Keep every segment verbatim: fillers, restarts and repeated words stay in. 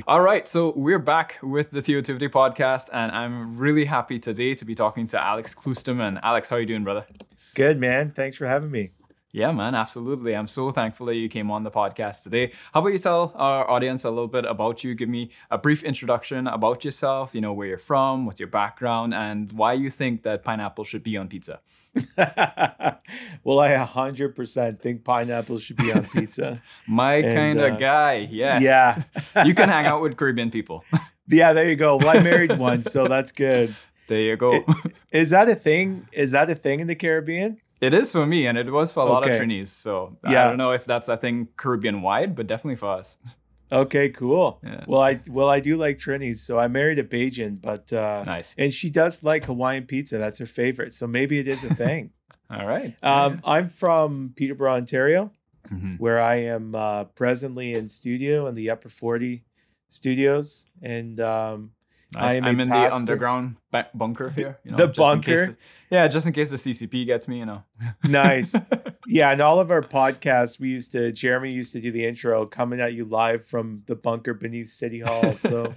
free. All right, so we're back with the Theotivity podcast, and I'm really happy today to be talking to Alex Kloosterman. Alex, how are you doing, brother? Good, man. Thanks for having me. Yeah, man, absolutely. I'm so thankful that you came on the podcast today. How about you tell our audience a little bit about you? Give me a brief introduction about yourself, you know, where you're from, what's your background, and why you think that pineapple should be on pizza. Well, I one hundred percent think pineapple should be on pizza. My kind of uh, guy, yes. Yeah. You can hang out with Caribbean people. Yeah, there you go. Well, I married one, so that's good. There you go. It, is that a thing? Is that a thing in the Caribbean? It is for me, and it was for a lot okay. of Trinis. So yeah. I don't know if that's a thing Caribbean-wide, but definitely for us. Okay, cool. Yeah. Well, I well I do like Trinis, so I married a Bajan, but uh, nice. And she does like Hawaiian pizza. That's her favorite. So maybe it is a thing. All right. Um, yeah. I'm from Peterborough, Ontario, mm-hmm. where I am uh, presently in studio in the upper forty studios, and. Um, Nice. I'm, I'm in pastor. the underground ba- bunker here. You know, the bunker? The, yeah, just in case the C C P gets me, you know. Nice. Yeah, and all of our podcasts, we used to, Jeremy used to do the intro, coming at you live from the bunker beneath City Hall. So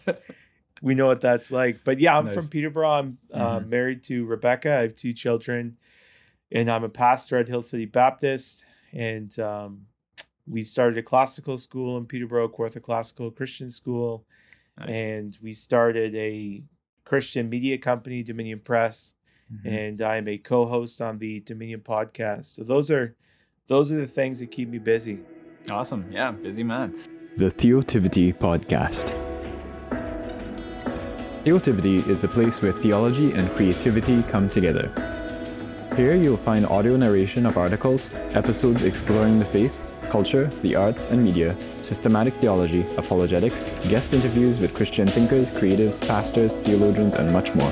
we know what that's like. But yeah, I'm nice. from Peterborough. I'm uh, mm-hmm. married to Rebecca. I have two children. And I'm a pastor at Hill City Baptist. And um, we started a classical school in Peterborough, Quartha Classical Christian School. Nice. And we started a Christian media company, Dominion Press, mm-hmm. and I'm a co-host on the Dominion podcast. So those are those are the things that keep me busy. Awesome. Yeah, busy man. The Theotivity Podcast. Theotivity is the place where theology and creativity come together. Here you'll find audio narration of articles, episodes exploring the faith, culture, the arts and media, systematic theology, apologetics, guest interviews with Christian thinkers, creatives, pastors, theologians, and much more.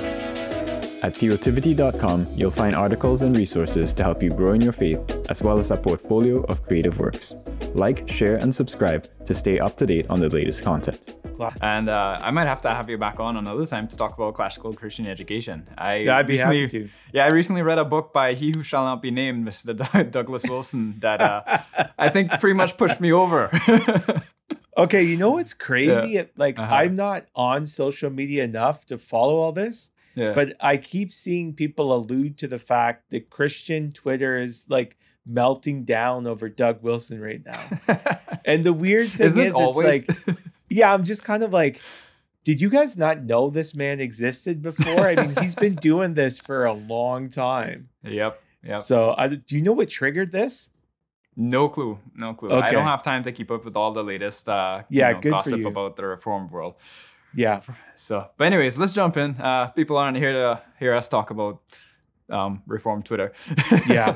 At Theotivity dot com, you'll find articles and resources to help you grow in your faith, as well as a portfolio of creative works. Like, share, and subscribe to stay up to date on the latest content. And uh, I might have to have you back on another time to talk about classical Christian education. I yeah, I'd be recently, happy to. Yeah, I recently read a book by He Who Shall Not Be Named, Mister D- Douglas Wilson, that uh, I think pretty much pushed me over. Okay, you know what's crazy? Yeah. Like, uh-huh. I'm not on social media enough to follow all this, yeah. but I keep seeing people allude to the fact that Christian Twitter is like melting down over Doug Wilson right now. And the weird thing Isn't is, it always? It's like... Yeah, I'm just kind of like, did you guys not know this man existed before? I mean, he's been doing this for a long time. Yep, yep. So I, do you know what triggered this? No clue, no clue. Okay. I don't have time to keep up with all the latest uh, yeah, you know, gossip about the reformed world. Yeah. So, but anyways, let's jump in. Uh, people aren't here to hear us talk about um, reformed Twitter. Yeah.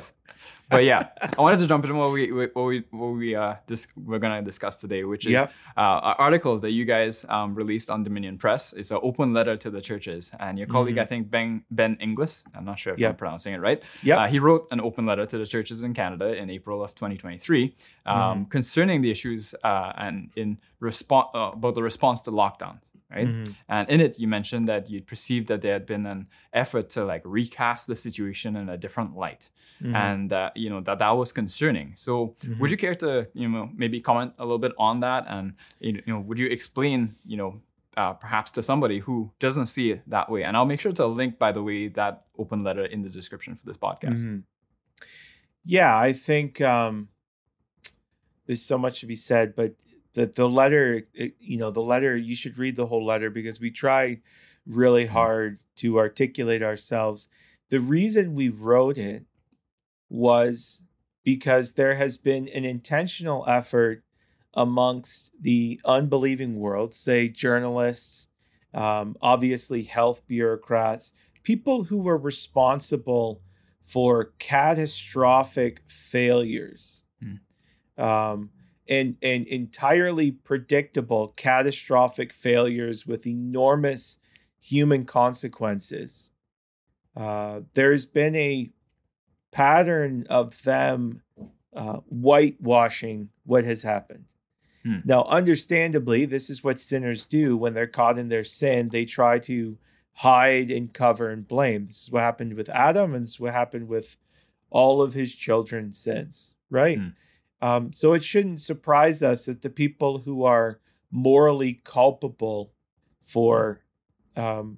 But yeah, I wanted to jump into what we what we what we uh dis- we're gonna discuss today, which is yep. uh, an article that you guys um, released on Dominion Press. It's an open letter to the churches, and your colleague, mm-hmm. I think Ben Ben Inglis, I'm not sure if yep. I'm pronouncing it right. Yeah, uh, he wrote an open letter to the churches in Canada in April of twenty twenty-three um, mm-hmm. concerning the issues uh, and in response uh, about the response to lockdowns. Right, mm-hmm. and in it you mentioned that you perceived that there had been an effort to like recast the situation in a different light, mm-hmm. and uh, you know that that was concerning. So, mm-hmm. would you care to you know maybe comment a little bit on that, and you know would you explain you know uh, perhaps to somebody who doesn't see it that way? And I'll make sure to link, by the way, that open letter in the description for this podcast. Mm-hmm. Yeah, I think um, there's so much to be said, but. The, the letter, you know, the letter, you should read the whole letter because we try really hard to articulate ourselves. The reason we wrote it was because there has been an intentional effort amongst the unbelieving world, say journalists, um, obviously health bureaucrats, people who were responsible for catastrophic failures. Mm. Um And, and entirely predictable, catastrophic failures with enormous human consequences. Uh, there's been a pattern of them uh, whitewashing what has happened. Hmm. Now, understandably, this is what sinners do when they're caught in their sin. They try to hide and cover and blame. This is what happened with Adam, and this is what happened with all of his children since, right? Hmm. Um, so it shouldn't surprise us that the people who are morally culpable for um,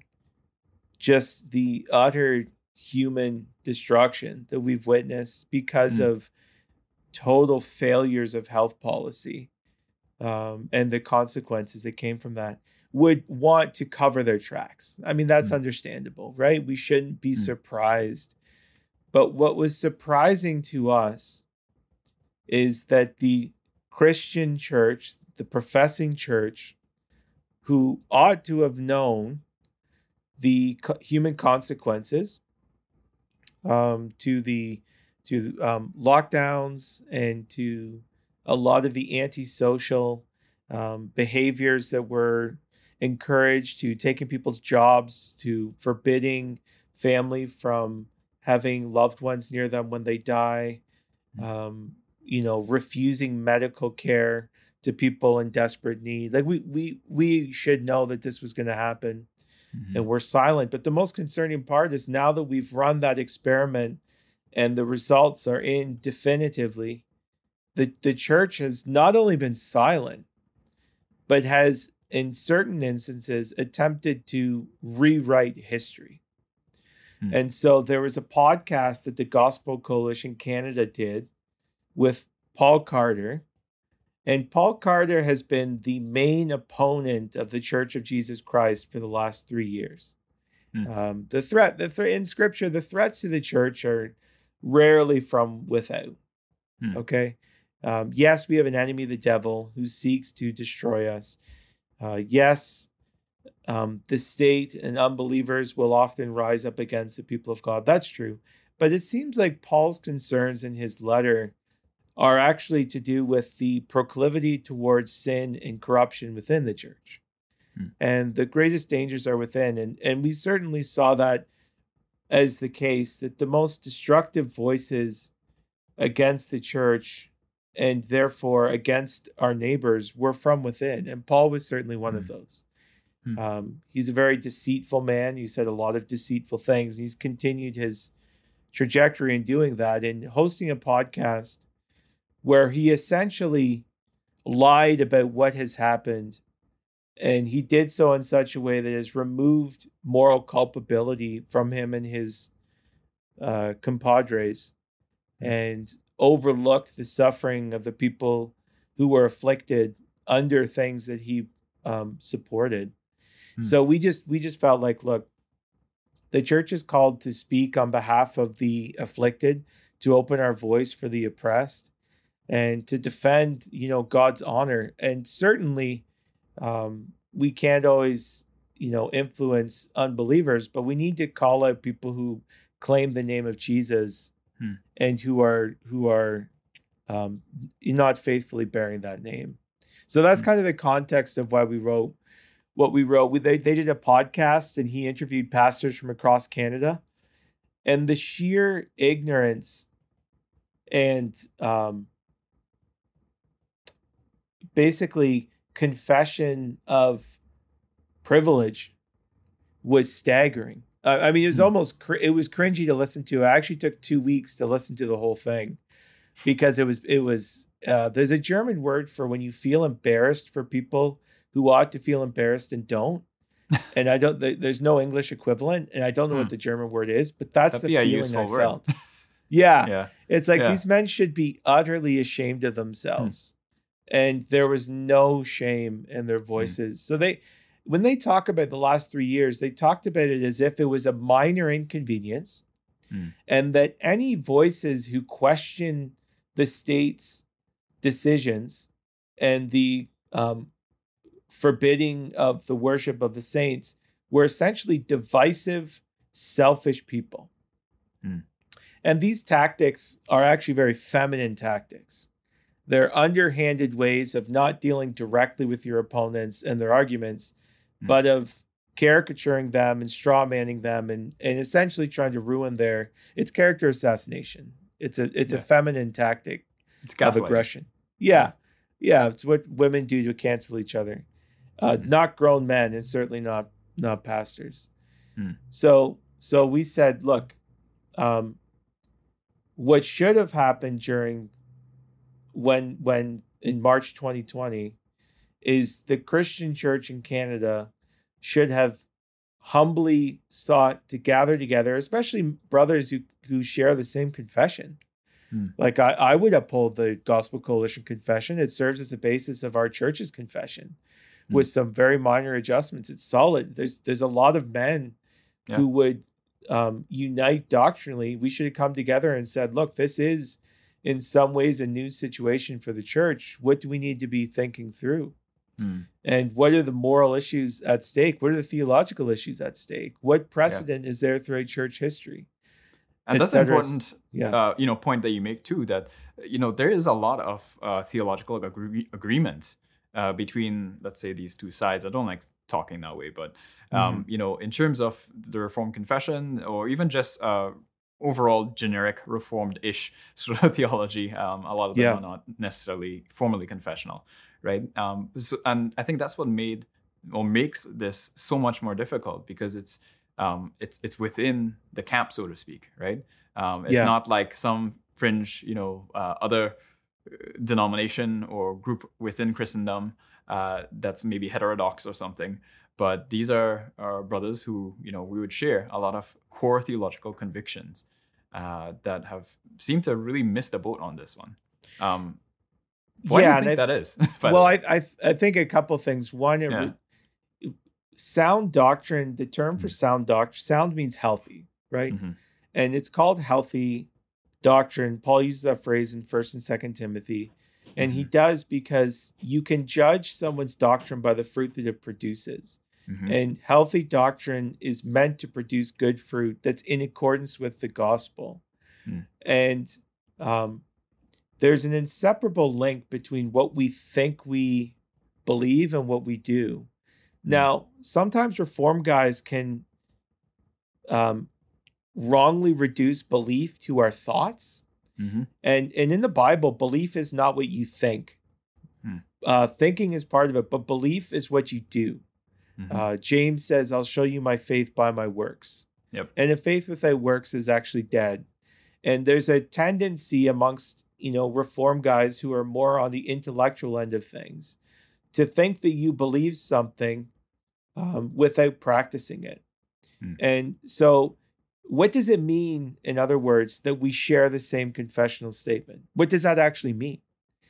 just the utter human destruction that we've witnessed because mm. of total failures of health policy um, and the consequences that came from that, would want to cover their tracks. I mean, that's mm. understandable, right? We shouldn't be mm. surprised. But what was surprising to us is that the Christian church, the professing church, who ought to have known the co- human consequences um, to the to um, lockdowns and to a lot of the antisocial um, behaviors that were encouraged, to taking people's jobs, to forbidding family from having loved ones near them when they die, um, you know, refusing medical care to people in desperate need. Like we we we should know that this was going to happen, mm-hmm. and we're silent. But the most concerning part is now that we've run that experiment and the results are in definitively, the, the church has not only been silent, but has in certain instances attempted to rewrite history. Mm. And so there was a podcast that the Gospel Coalition Canada did with Paul Carter. And Paul Carter has been the main opponent of the Church of Jesus Christ for the last three years. Mm. Um, the threat, the th- in Scripture, the threats to the church are rarely from without. Mm. Okay. Um, yes, we have an enemy, the devil, who seeks to destroy us. Uh, yes, um, the state and unbelievers will often rise up against the people of God. That's true. But it seems like Paul's concerns in his letter are actually to do with the proclivity towards sin and corruption within the church. Mm. And the greatest dangers are within. And, and we certainly saw that as the case, that the most destructive voices against the church and therefore against our neighbors were from within. And Paul was certainly one mm. of those. Mm. Um, he's a very deceitful man. He said a lot of deceitful things. And he's continued his trajectory in doing that and hosting a podcast where he essentially lied about what has happened. And he did so in such a way that has removed moral culpability from him and his uh, compadres, and overlooked the suffering of the people who were afflicted under things that he um, supported. Mm. So we just we just felt like, look, the church is called to speak on behalf of the afflicted, to open our voice for the oppressed, and to defend, you know, God's honor. And certainly um, we can't always, you know, influence unbelievers, but we need to call out people who claim the name of Jesus hmm. and who are who are um, not faithfully bearing that name. So that's hmm. kind of the context of why we wrote what we wrote. We, they, they did a podcast and he interviewed pastors from across Canada, and the sheer ignorance and um, basically confession of privilege was staggering. Uh, I mean, it was mm. almost, cr- it was cringy to listen to. I actually took two weeks to listen to the whole thing because it was, it was, uh, there's a German word for when you feel embarrassed for people who ought to feel embarrassed and don't. And I don't, th- there's no English equivalent. And I don't know mm. what the German word is, but that's That'd the feeling I word. felt. yeah. yeah. It's like yeah. these men should be utterly ashamed of themselves. Mm. And there was no shame in their voices. Mm. So they, when they talk about the last three years, they talked about it as if it was a minor inconvenience, mm. and that any voices who question the state's decisions and the um, forbidding of the worship of the saints were essentially divisive, selfish people. Mm. And these tactics are actually very feminine tactics. They're underhanded ways of not dealing directly with your opponents and their arguments, mm. but of caricaturing them and strawmanning them and, and essentially trying to ruin their, it's character assassination. It's a it's yeah. a feminine tactic it's of aggression. Yeah. Yeah. It's what women do to cancel each other. Uh, mm. Not grown men, and certainly not not pastors. Mm. So so we said, look, um, what should have happened during When when in March twenty twenty is the Christian church in Canada should have humbly sought to gather together, especially brothers who, who share the same confession. Hmm. Like I, I would uphold the Gospel Coalition confession. It serves as a basis of our church's confession hmm. with some very minor adjustments. It's solid. There's, there's a lot of men yeah. who would um, unite doctrinally. We should have come together and said, look, this is in some ways a new situation for the church. What do we need to be thinking through? Mm. And what are the moral issues at stake? What are the theological issues at stake? What precedent yeah. is there throughout church history? And that's an important yeah. uh, you know, point that you make too, that you know, there is a lot of uh, theological agree- agreement uh, between, let's say, these two sides. I don't like talking that way, but um, mm. you know, in terms of the Reformed confession or even just uh, overall generic Reformed-ish sort of theology, um, a lot of them yeah. are not necessarily formally confessional. Right. Um, so, and I think that's what made or makes this so much more difficult, because it's um, it's it's within the camp, so to speak. Right. Um, it's yeah. not like some fringe, you know, uh, other denomination or group within Christendom uh, that's maybe heterodox or something. But these are our brothers who, you know, we would share a lot of core theological convictions uh, that have seemed to really miss the boat on this one. Um, Why yeah, do you think I th- that is? Well, I, I I think a couple of things. One, it yeah. re- sound doctrine, the term mm-hmm. for sound doctrine, sound means healthy, right? Mm-hmm. And it's called healthy doctrine. Paul uses that phrase in First and Second Timothy. And mm-hmm. he does, because you can judge someone's doctrine by the fruit that it produces. Mm-hmm. And healthy doctrine is meant to produce good fruit that's in accordance with the gospel. Mm. And um there's an inseparable link between what we think we believe and what we do. Now, sometimes reform guys can um, wrongly reduce belief to our thoughts. Mm-hmm. And, and in the Bible, belief is not what you think. Mm. Uh, thinking is part of it, but belief is what you do. Mm-hmm. Uh, James says, I'll show you my faith by my works. Yep. And a faith without works is actually dead. And there's a tendency amongst, you know, reform guys who are more on the intellectual end of things to think that you believe something um, without practicing it. Mm. And so what does it mean, in other words, that we share the same confessional statement? What does that actually mean?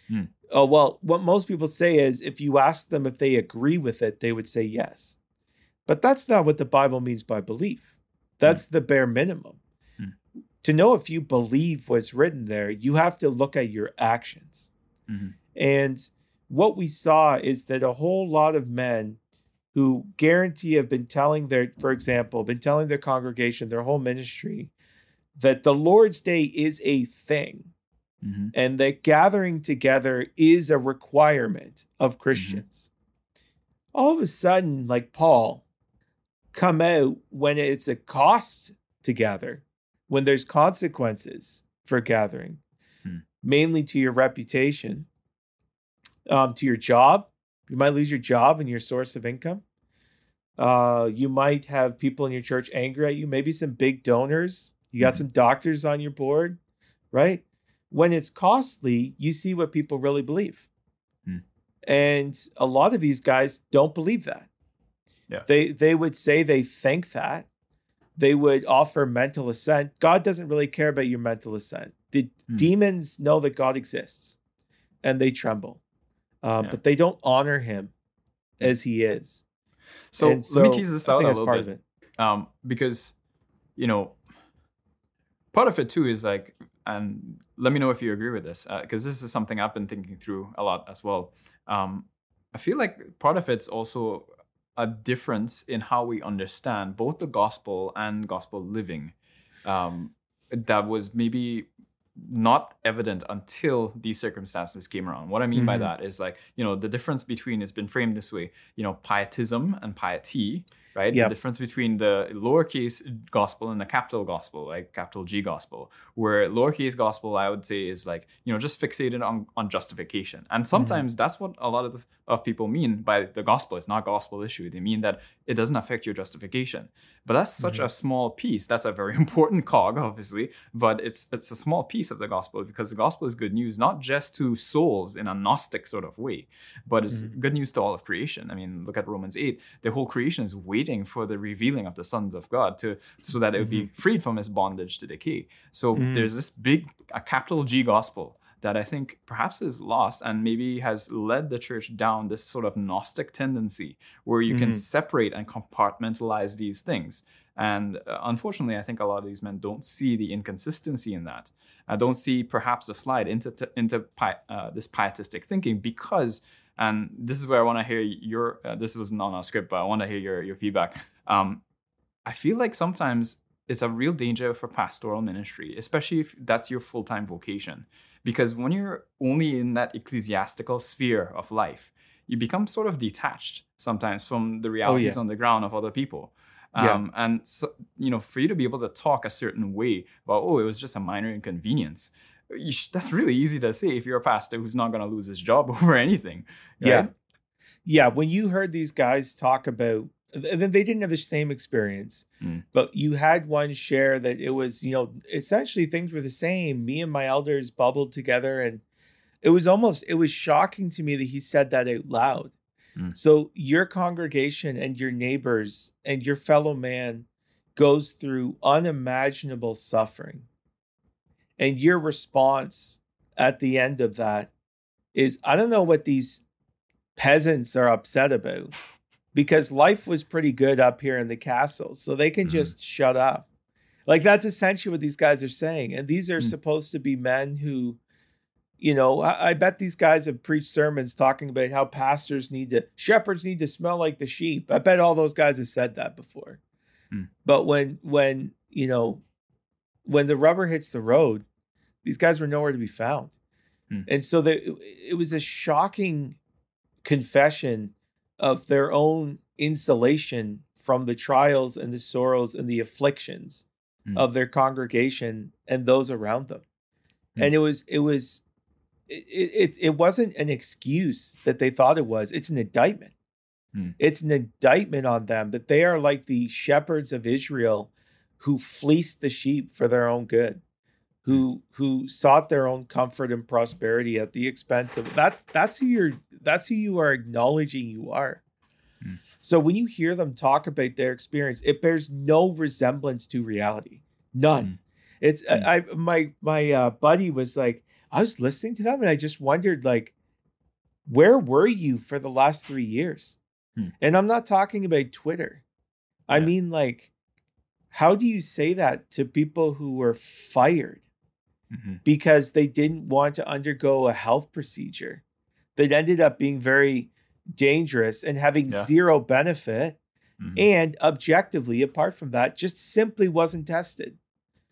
Mm. Oh, well, what most people say is if you ask them if they agree with it, they would say yes. But that's not what the Bible means by belief. That's mm. the bare minimum. To know if you believe what's written there, you have to look at your actions. Mm-hmm. And what we saw is that a whole lot of men who guarantee have been telling their, for example, been telling their congregation, their whole ministry, that the Lord's Day is a thing mm-hmm. and that gathering together is a requirement of Christians. Mm-hmm. All of a sudden, like Paul, come out when it's a cost to gather, when there's consequences for gathering, hmm. mainly to your reputation, um, to your job. You might lose your job and your source of income. Uh, you might have people in your church angry at you, maybe some big donors. You got hmm. some doctors on your board, right? When it's costly, you see what people really believe. Hmm. And a lot of these guys don't believe that. Yeah. They, they would say they think that. They would offer mental assent. God doesn't really care about your mental assent. The mm. demons know that God exists and they tremble, uh, yeah. but they don't honor him as he is. So, so let me tease this out a little part bit. Of it. Um, because, you know, part of it too is like, and let me know if you agree with this, because uh, this is something I've been thinking through a lot as well. Um, I feel like part of it's also a difference in how we understand both the gospel and gospel living um, that was maybe not evident until these circumstances came around. What I mean mm-hmm. by that is like, you know, the difference between, it's been framed this way, you know, pietism and piety, right? Yep. The difference between the lowercase gospel and the capital gospel, like capital G gospel, where lowercase gospel, I would say, is like, you know, just fixated on, on justification. And sometimes mm-hmm. that's what a lot of, the, of people mean by the gospel. It's not a gospel issue. They mean that it doesn't affect your justification. But that's such mm-hmm. a small piece. That's a very important cog, obviously, but it's it's a small piece piece of the gospel, because the gospel is good news, not just to souls in a Gnostic sort of way, but it's mm-hmm. good news to all of creation. I mean, look at Romans eight. The whole creation is waiting for the revealing of the sons of God to so that it would mm-hmm. be freed from its bondage to decay. So mm-hmm. there's this big, a capital G gospel that I think perhaps is lost and maybe has led the church down this sort of Gnostic tendency where you mm-hmm. can separate and compartmentalize these things. And uh, unfortunately, I think a lot of these men don't see the inconsistency in that. I don't see perhaps the slide into, t- into pi- uh, this pietistic thinking because, and this is where I want to hear your, uh, this was not on our script, but I want to hear your, your feedback. Um, I feel like sometimes it's a real danger for pastoral ministry, especially if that's your full-time vocation. Because when you're only in that ecclesiastical sphere of life, you become sort of detached sometimes from the realities oh, yeah. on the ground of other people. Um, yeah. And, so, you know, for you to be able to talk a certain way about, oh, it was just a minor inconvenience, you sh- that's really easy to say if you're a pastor who's not going to lose his job over anything. Right? Yeah. Yeah. When you heard these guys talk about, then they didn't have the same experience, mm. but you had one share that it was, you know, essentially things were the same. Me and my elders bubbled together, and it was almost, it was shocking to me that he said that out loud. Mm. So your congregation and your neighbors and your fellow man goes through unimaginable suffering, and your response at the end of that is, I don't know what these peasants are upset about. Because life was pretty good up here in the castle, so they can mm. just shut up. Like, that's essentially what these guys are saying. And these are mm. supposed to be men who, you know, I, I bet these guys have preached sermons talking about how pastors need to, shepherds need to smell like the sheep. I bet all those guys have said that before. Mm. But when, when, you know, when the rubber hits the road, these guys were nowhere to be found. Mm. And so they, it, it was a shocking confession of their own insulation from the trials and the sorrows and the afflictions mm. of their congregation and those around them. Mm. And it was, it was, it, it it wasn't an excuse that they thought it was. It's an indictment. Mm. It's an indictment on them that they are like the shepherds of Israel who fleeced the sheep for their own good, who, who sought their own comfort and prosperity at the expense of, that's, that's who you're, that's who you are acknowledging you are. Mm. So when you hear them talk about their experience, it bears no resemblance to reality. None. Mm. It's, mm. I, I, my, my uh, buddy was like, I was listening to them and I just wondered, like, where were you for the last three years? Mm. And I'm not talking about Twitter. Yeah. I mean, like, how do you say that to people who were fired? Mm-hmm. Because they didn't want to undergo a health procedure that ended up being very dangerous and having yeah. zero benefit. Mm-hmm. And objectively, apart from that, just simply wasn't tested.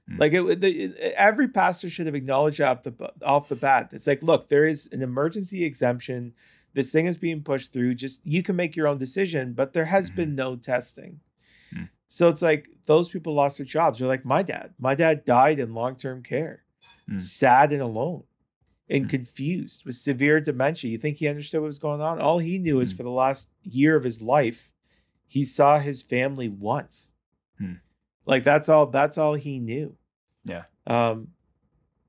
Mm-hmm. Like it, the, it, every pastor should have acknowledged off the, off the bat. It's like, look, there is an emergency exemption. This thing is being pushed through. Just you can make your own decision, but there has mm-hmm. been no testing. Mm-hmm. So it's like those people lost their jobs. They're like my dad. My dad died in long-term care. Mm. Sad and alone and mm. confused with severe dementia. You think he understood what was going on? All he knew mm. is for the last year of his life, he saw his family once. Mm. Like that's all, that's all he knew. Yeah. Um,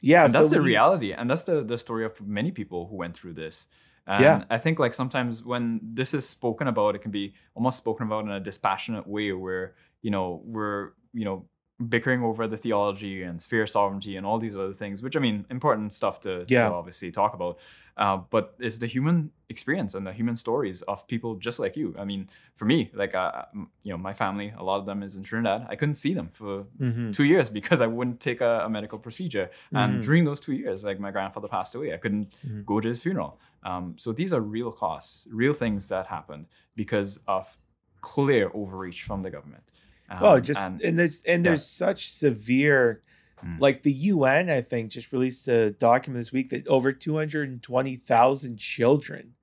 yeah. And that's so the we, reality. And that's the, the story of many people who went through this. And yeah. I think like sometimes when this is spoken about, it can be almost spoken about in a dispassionate way where, you know, we're, you know, bickering over the theology and sphere sovereignty and all these other things, which I mean, important stuff to, yeah. to obviously talk about. Uh, but it's the human experience and the human stories of people just like you. I mean, for me, like, uh, you know, my family, a lot of them is in Trinidad. I couldn't see them for mm-hmm. two years because I wouldn't take a, a medical procedure. And mm-hmm. during those two years, like my grandfather passed away, I couldn't mm-hmm. go to his funeral. Um, so these are real costs, real things that happened because of clear overreach from the government. Um, well, just and, and there's and yeah. there's such severe, mm. like the U N, I think, just released a document this week that over two hundred twenty thousand children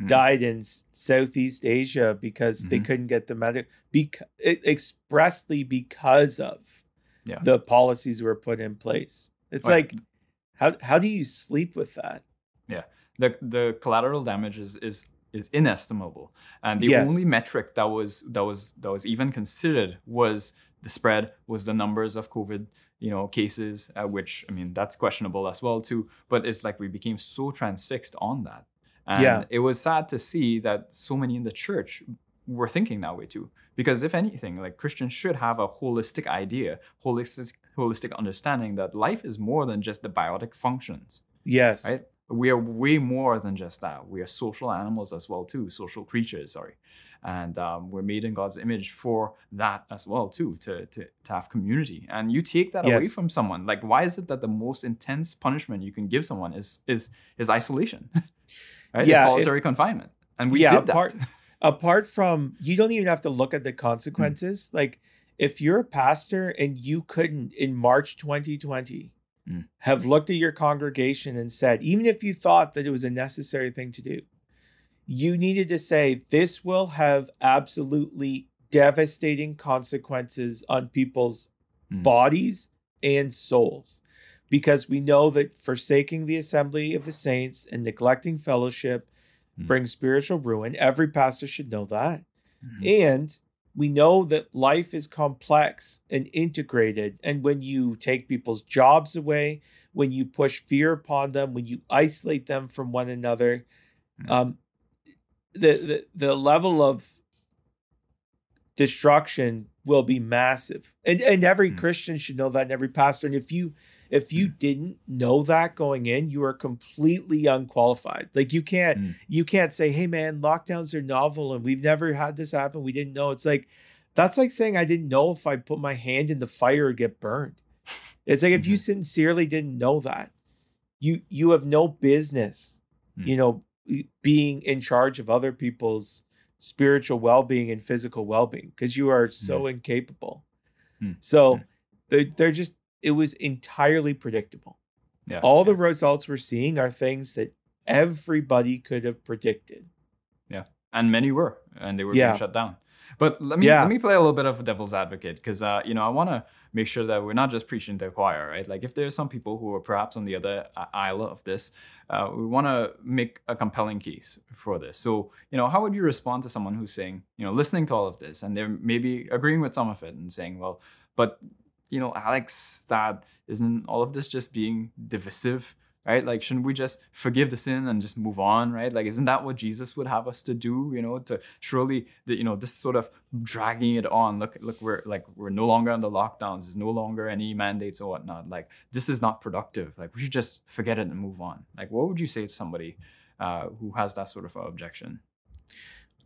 mm. died in Southeast Asia because mm-hmm. they couldn't get the medical, bec- expressly because of yeah. the policies were put in place. It's well, like, how how do you sleep with that? Yeah, the the collateral damage is is. is inestimable. And the yes. only metric that was that was that was even considered was the spread, was the numbers of COVID, you know, cases, uh, which, I mean, that's questionable as well too, but it's like we became so transfixed on that. And yeah. it was sad to see that so many in the church were thinking that way too, because if anything, like Christians should have a holistic idea, holistic, holistic understanding that life is more than just the biotic functions. Yes. Right? We are way more than just that. We are social animals as well too, social creatures, sorry. And um, we're made in God's image for that as well too, to, to, to have community. And you take that yes. away from someone. Like, why is it that the most intense punishment you can give someone is is is isolation, right? Yeah, is solitary if, confinement. And we yeah, did that. Apart, apart from, you don't even have to look at the consequences. Mm. Like, if you're a pastor and you couldn't, in March twenty twenty, Mm. have looked at your congregation and said, even if you thought that it was a necessary thing to do, you needed to say, this will have absolutely devastating consequences on people's mm. bodies and souls. Because we know that forsaking the assembly of the saints and neglecting fellowship mm. brings spiritual ruin. Every pastor should know that. Mm-hmm. And we know that life is complex and integrated. And when you take people's jobs away, when you push fear upon them, when you isolate them from one another, um, the, the, the level of destruction will be massive. And and every mm. Christian should know that, and every pastor. And if you, if you mm. didn't know that going in, you are completely unqualified. Like, you can't, mm. you can't say, hey man, lockdowns are novel and we've never had this happen. We didn't know. It's like, that's like saying, I didn't know if I put my hand in the fire or get burned. It's like, mm-hmm. if you sincerely didn't know that, you, you have no business, mm. you know, being in charge of other people's spiritual well-being and physical well-being, because you are so mm. incapable. Mm. So mm. they're, they're just, it was entirely predictable. Yeah. All yeah. the results we're seeing are things that everybody could have predicted. Yeah. And many were, and they were yeah. being shut down. But let me yeah. let me play a little bit of devil's advocate, because uh, you know, I want to make sure that we're not just preaching to the choir, right? Like, if there's some people who are perhaps on the other aisle of this, uh, we want to make a compelling case for this. So, you know, how would you respond to someone who's saying, you know, listening to all of this, and they're maybe agreeing with some of it and saying, well, but you know, Alex, that isn't all of this just being divisive, right? Like, shouldn't we just forgive the sin and just move on, right? Like, isn't that what Jesus would have us to do? You know, to surely, the, you know, this sort of dragging it on. Look, look, we're like, we're no longer under lockdowns. There's no longer any mandates or whatnot. Like, this is not productive. Like, we should just forget it and move on. Like, what would you say to somebody uh, who has that sort of objection?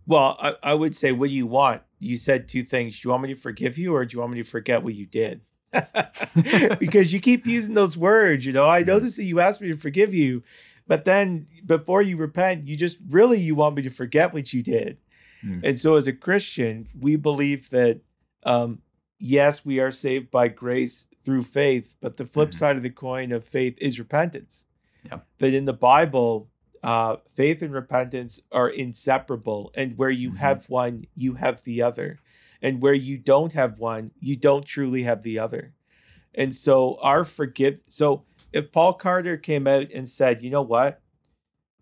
Well, I, I would say, what do you want? You said two things. Do you want me to forgive you, or do you want me to forget what you did? Because you keep using those words, you know. I noticed that you asked me to forgive you, but then before you repent, you just really, you want me to forget what you did. Mm. And so as a Christian, we believe that, um, yes, we are saved by grace through faith, but the flip mm. side of the coin of faith is repentance. Yeah. That in the Bible, uh, faith and repentance are inseparable, and where you mm-hmm. have one, you have the other. And where you don't have one, you don't truly have the other. And so our forgive. So if Paul Carter came out and said, you know what?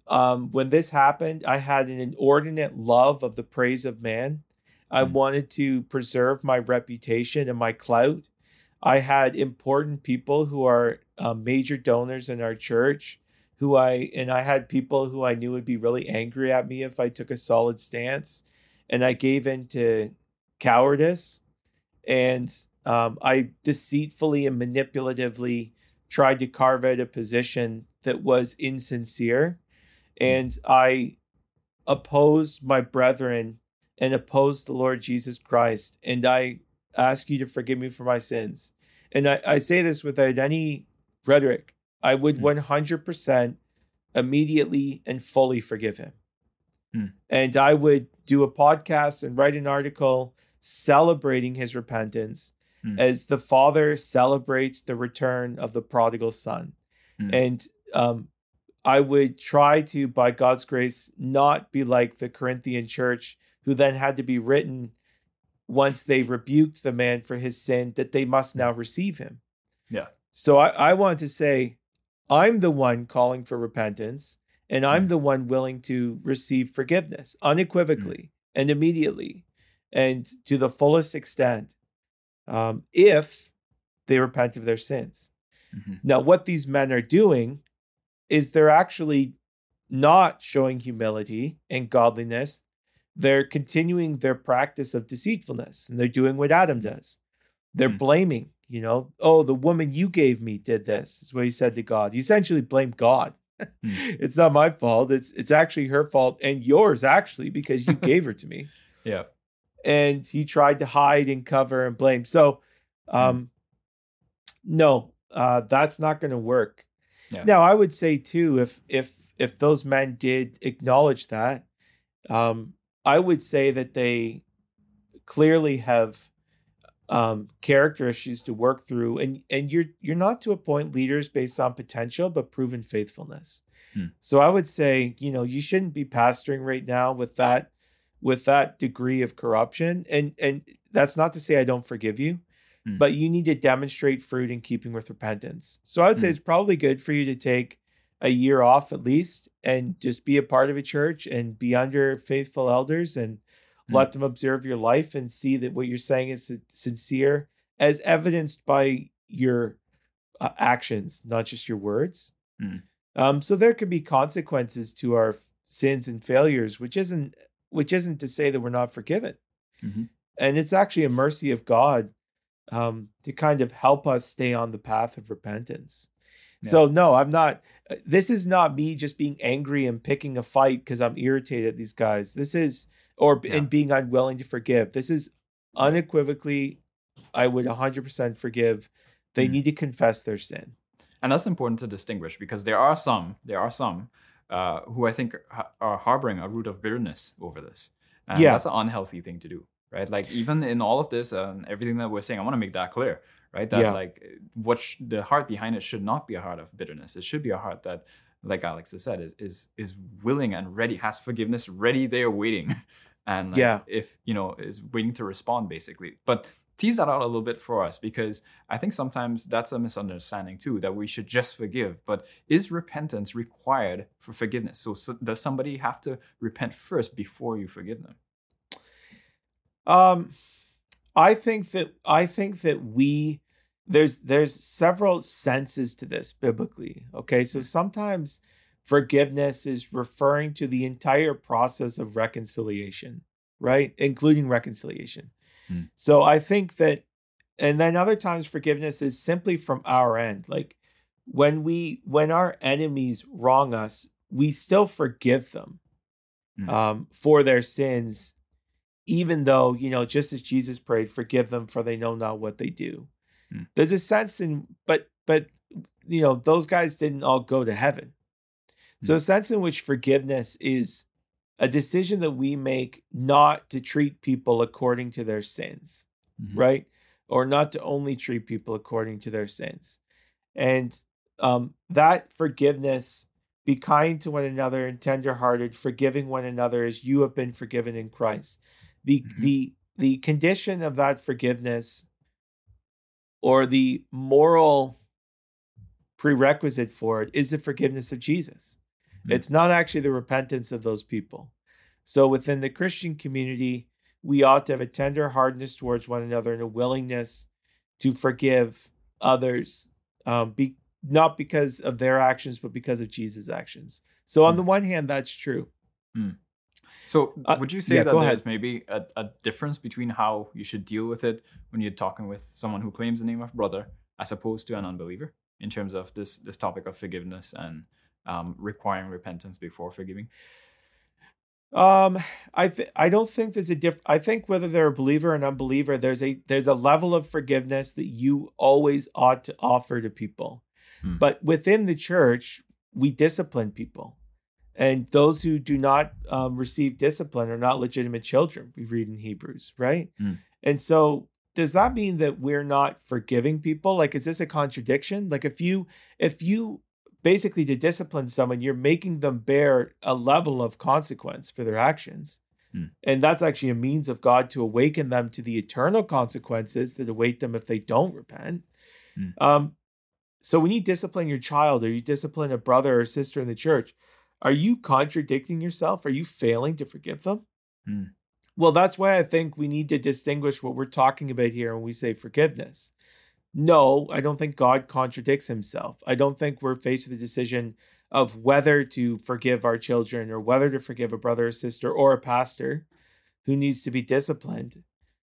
Um, when this happened, I had an inordinate love of the praise of man. I mm. wanted to preserve my reputation and my clout. I had important people who are uh, major donors in our church, who I, and I had people who I knew would be really angry at me if I took a solid stance. And I gave in to cowardice, and um, I deceitfully and manipulatively tried to carve out a position that was insincere, and I opposed my brethren and opposed the Lord Jesus Christ, and I ask you to forgive me for my sins. And I, I say this without any rhetoric. I would mm. one hundred percent immediately and fully forgive him. Mm. And I would do a podcast and write an article celebrating his repentance mm. as the father celebrates the return of the prodigal son. Mm. And um, I would try to, by God's grace, not be like the Corinthian church, who then had to be written once they rebuked the man for his sin, that they must now receive him. Yeah. So I, I want to say, I'm the one calling for repentance, and I'm mm. the one willing to receive forgiveness unequivocally mm. and immediately and to the fullest extent. Um, if they repent of their sins. Mm-hmm. Now, what these men are doing is they're actually not showing humility and godliness. They're continuing their practice of deceitfulness, and they're doing what Adam does. They're mm-hmm. blaming, you know, oh, the woman you gave me did this, is what he said to God. He essentially blamed God. It's not my fault. It's it's actually her fault, and yours actually, because you gave her to me. Yeah. And he tried to hide and cover and blame. So, um, mm-hmm. no, uh, that's not going to work. Yeah. Now, I would say too, if if if those men did acknowledge that, um, I would say that they clearly have um, character issues to work through, and and you're you're not to appoint leaders based on potential, but proven faithfulness. Hmm. So I would say, you know, you shouldn't be pastoring right now with that with that degree of corruption, and and that's not to say I don't forgive you, hmm. but you need to demonstrate fruit in keeping with repentance. So I would say hmm. it's probably good for you to take a year off at least, and just be a part of a church and be under faithful elders and mm. let them observe your life and see that what you're saying is sincere, as evidenced by your uh, actions, not just your words. Mm. Um, so there could be consequences to our f- sins and failures, which isn't which isn't to say that we're not forgiven. Mm-hmm. And it's actually a mercy of God um, to kind of help us stay on the path of repentance. Yeah. So no, I'm not, this is not me just being angry and picking a fight because I'm irritated at these guys. This is, or yeah. and being unwilling to forgive. This is unequivocally, I would one hundred percent forgive. They mm-hmm. need to confess their sin. And that's important to distinguish, because there are some, there are some uh, who I think ha- are harboring a root of bitterness over this. And yeah. that's an unhealthy thing to do, right? Like even in all of this and um, everything that we're saying, I want to make that clear. Right, that yeah. like what sh- the heart behind it should not be a heart of bitterness. It should be a heart that, like Alex has said, is is is willing and ready, has forgiveness ready there waiting, and like, yeah, if you know, is waiting to respond basically. But tease that out a little bit for us, because I think sometimes that's a misunderstanding too, that we should just forgive. But is repentance required for forgiveness? So, so does somebody have to repent first before you forgive them? Um, I think that I think that we. There's there's several senses to this biblically, okay? So sometimes forgiveness is referring to the entire process of reconciliation, right? Including reconciliation. Hmm. So I think that, and then other times forgiveness is simply from our end. Like when we when our enemies wrong us, we still forgive them hmm. um, for their sins, even though, you know, just as Jesus prayed, forgive them for they know not what they do. There's a sense in, but, but, you know, those guys didn't all go to heaven. So mm. a sense in which forgiveness is a decision that we make not to treat people according to their sins, mm-hmm. right? Or not to only treat people according to their sins. And um, that forgiveness, be kind to one another and tenderhearted, forgiving one another as you have been forgiven in Christ. The, mm-hmm. the, the condition of that forgiveness, or the moral prerequisite for it, is the forgiveness of Jesus. Mm-hmm. It's not actually the repentance of those people. So within the Christian community, we ought to have a tender hardness towards one another and a willingness to forgive others, um, be, not because of their actions, but because of Jesus' actions. So on mm-hmm. the one hand, that's true. Mm-hmm. So would you say uh, yeah, that there's ahead. maybe a, a difference between how you should deal with it when you're talking with someone who claims the name of brother as opposed to an unbeliever, in terms of this this topic of forgiveness and um, requiring repentance before forgiving? Um, I th- I don't think there's a diff. I think whether they're a believer or an unbeliever, there's a there's a level of forgiveness that you always ought to offer to people. Hmm. But within the church, we discipline people. And those who do not um, receive discipline are not legitimate children, we read in Hebrews, right? Mm. And so does that mean that we're not forgiving people? Like, is this a contradiction? Like, if you, if you basically to discipline someone, you're making them bear a level of consequence for their actions. Mm. And that's actually a means of God to awaken them to the eternal consequences that await them if they don't repent. Mm. Um, so when you discipline your child, or you discipline a brother or sister in the church, are you contradicting yourself? Are you failing to forgive them? Mm. Well, that's why I think we need to distinguish what we're talking about here when we say forgiveness. no, I don't think God contradicts himself. I don't think we're faced with the decision of whether to forgive our children or whether to forgive a brother or sister or a pastor who needs to be disciplined,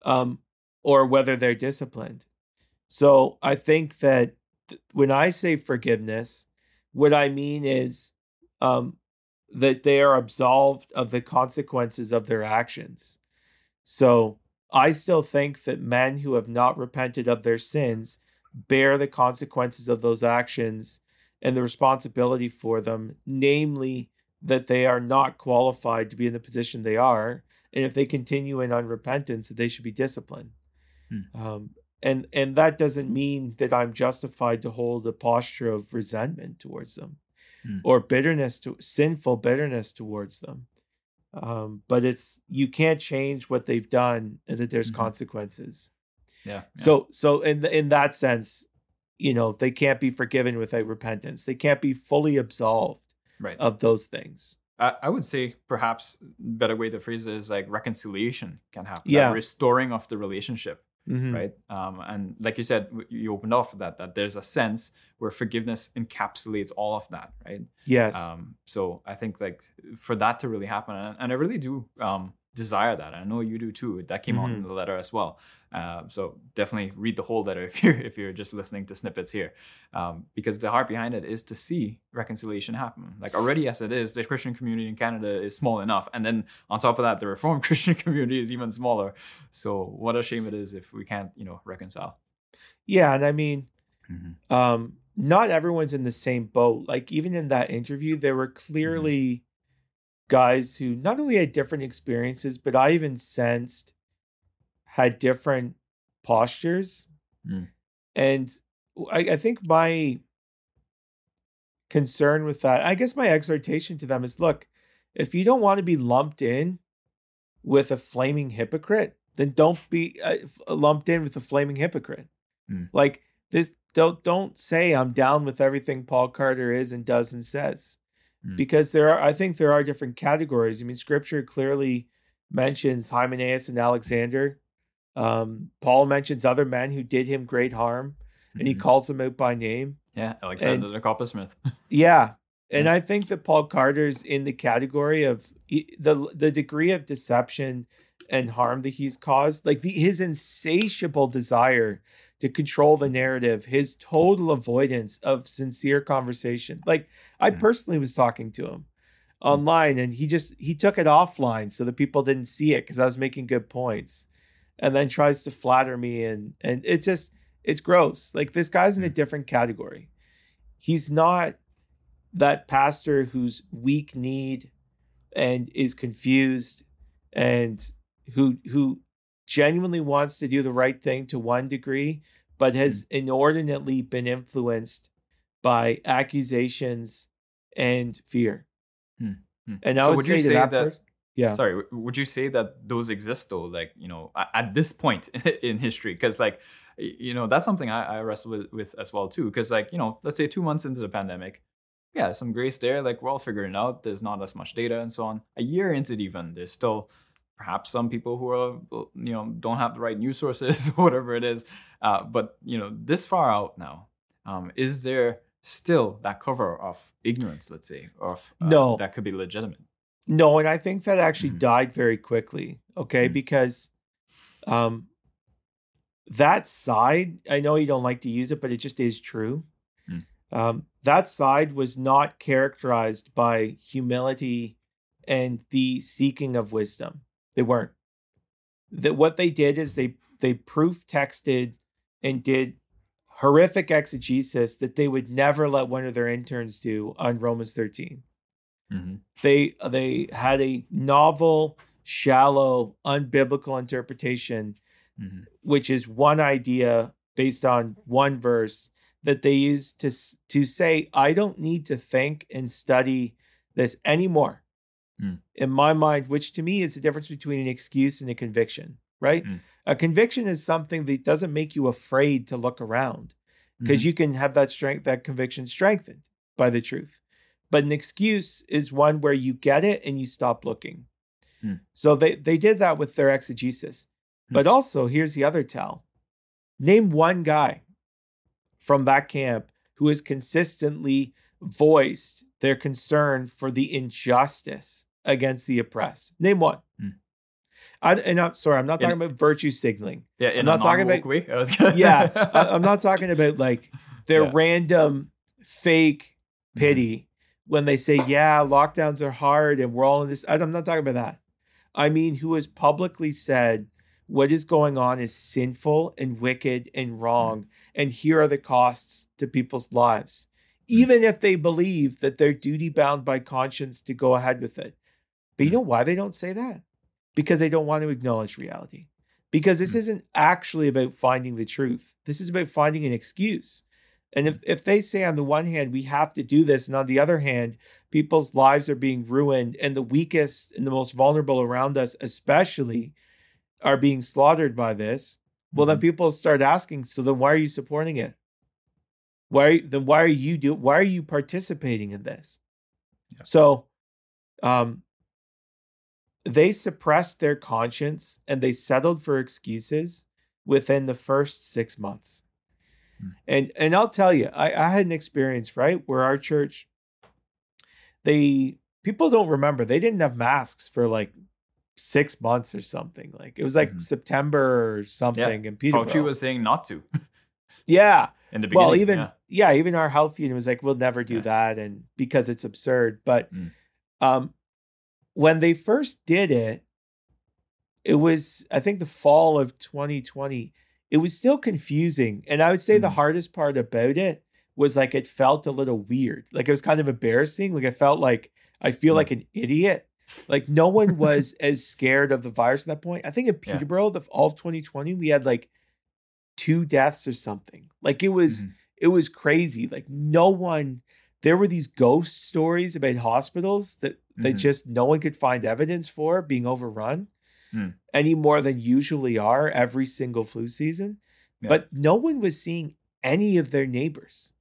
um, or whether they're disciplined. So I think that th- when I say forgiveness, what I mean is um, that they are absolved of the consequences of their actions. So I still think that men who have not repented of their sins bear the consequences of those actions and the responsibility for them, namely that they are not qualified to be in the position they are. And if they continue in unrepentance, that they should be disciplined. Hmm. Um, and, and that doesn't mean that I'm justified to hold a posture of resentment towards them hmm. or bitterness, to, sinful bitterness towards them. Um, but it's, you can't change what they've done and that there's mm-hmm. consequences. Yeah, yeah. So, so in, in that sense, you know, they can't be forgiven without repentance. They can't be fully absolved right. of those things. I, I would say perhaps a better way to phrase it is like reconciliation can happen. Yeah. Restoring of the relationship. Mm-hmm. Right. Um, and like you said, you opened off with that, that there's a sense where forgiveness encapsulates all of that. Right. Yes. Um, so I think like for that to really happen, and, and I really do um, desire that. I know you do too. That came mm-hmm. out in the letter as well. Uh, so definitely read the whole letter if you're, if you're just listening to snippets here, um, because the heart behind it is to see reconciliation happen. Like already as it is, the Christian community in Canada is small enough. And then on top of that, the Reformed Christian community is even smaller. So what a shame it is if we can't, you know, reconcile. Yeah. And I mean, mm-hmm. um, not everyone's in the same boat. Like even in that interview, there were clearly mm-hmm. guys who not only had different experiences, but I even sensed had different postures. Mm. And I, I think my concern with that, I guess my exhortation to them is, look, if you don't want to be lumped in with a flaming hypocrite, then don't be uh, lumped in with a flaming hypocrite. Mm. Like this, don't, don't say I'm down with everything Paul Carter is and does and says, mm. because there are, I think there are different categories. I mean, scripture clearly mentions Hymenaeus and Alexander. Um, Paul mentions other men who did him great harm, and mm-hmm. he calls them out by name. Yeah, Alexander and, and Copper Smith. yeah, and yeah. I think that Paul Carter's in the category of he, the the degree of deception and harm that he's caused, like the, his insatiable desire to control the narrative, his total avoidance of sincere conversation. Like I mm-hmm. personally was talking to him online, and he just he took it offline so that people didn't see it because I was making good points. And then tries to flatter me. And, and it's just, it's gross. Like this guy's in a different category. He's not that pastor who's weak-kneed and is confused and who, who genuinely wants to do the right thing to one degree, but has inordinately been influenced by accusations and fear. Mm-hmm. And I so would, would say, you say to that, that- person, Yeah. Sorry, would you say that those exist though? Like, you know, at this point in history, because like, you know, that's something I, I wrestle with, with as well too. Because like, you know, let's say two months into the pandemic, yeah, some grace there. Like we're all figuring out. There's not as much data and so on. A year into it, even there's still perhaps some people who are, you know, don't have the right news sources or whatever it is. Uh, but you know, this far out now, um, is there still that cover of ignorance? Let's say of uh, no that could be legitimate. No, and I think that actually mm-hmm. died very quickly, okay? Mm-hmm. Because um, that side, I know you don't like to use it, but it just is true. Mm-hmm. Um, that side was not characterized by humility and the seeking of wisdom. They weren't. That what they did is they, they proof texted and did horrific exegesis that they would never let one of their interns do on Romans thirteen. Mm-hmm. They they had a novel, shallow, unbiblical interpretation, mm-hmm. which is one idea based on one verse that they used to, to say, I don't need to think and study this anymore. Mm. In my mind, which to me is the difference between an excuse and a conviction, right? Mm. A conviction is something that doesn't make you afraid to look around because mm-hmm. you can have that strength, that conviction strengthened by the truth. But an excuse is one where you get it and you stop looking. Hmm. So they, they did that with their exegesis. Hmm. But also, here's the other tell. Name one guy from that camp who has consistently voiced their concern for the injustice against the oppressed. Name one. Mm. I, and I'm sorry, I'm not talking in, about virtue signaling. Yeah, in I'm not a talking about. Way, I was gonna... yeah, I, I'm not talking about like their yeah. random fake pity mm-hmm. when they say, "Yeah, lockdowns are hard, and we're all in this." I, I'm not talking about that. I mean, who has publicly said what is going on is sinful and wicked and wrong, mm-hmm. and here are the costs to people's lives, mm-hmm. even if they believe that they're duty bound by conscience to go ahead with it. But you know why they don't say that? Because they don't want to acknowledge reality. Because this isn't actually about finding the truth. This is about finding an excuse. And if, if they say on the one hand, we have to do this, and on the other hand, people's lives are being ruined and the weakest and the most vulnerable around us especially are being slaughtered by this, well, mm-hmm. then people start asking, so then why are you supporting it? Why then why are you do why are you participating in this? Yeah. So um they suppressed their conscience and they settled for excuses within the first six months. Mm. And and I'll tell you, I, I had an experience, right, where our church, they, people don't remember, they didn't have masks for like six months or something. Like it was like mm-hmm. September or something. Yeah. And Peterborough. Fauci was saying not to. yeah. In the beginning. Well, even, yeah. yeah, even our health unit was like, we'll never do yeah. that. And because it's absurd. But, mm. um, when they first did it, it was, I think, the fall of twenty twenty. It was still confusing. And I would say mm. the hardest part about it was like it felt a little weird. Like it was kind of embarrassing. Like I felt like I feel mm. like an idiot. Like no one was as scared of the virus at that point. I think in Peterborough, yeah. the all of twenty twenty, we had like two deaths or something. Like it was mm. it was crazy. Like no one. There were these ghost stories about hospitals that, mm-hmm. that just no one could find evidence for being overrun mm. any more than usually are every single flu season. Yeah. But no one was seeing any of their neighbors,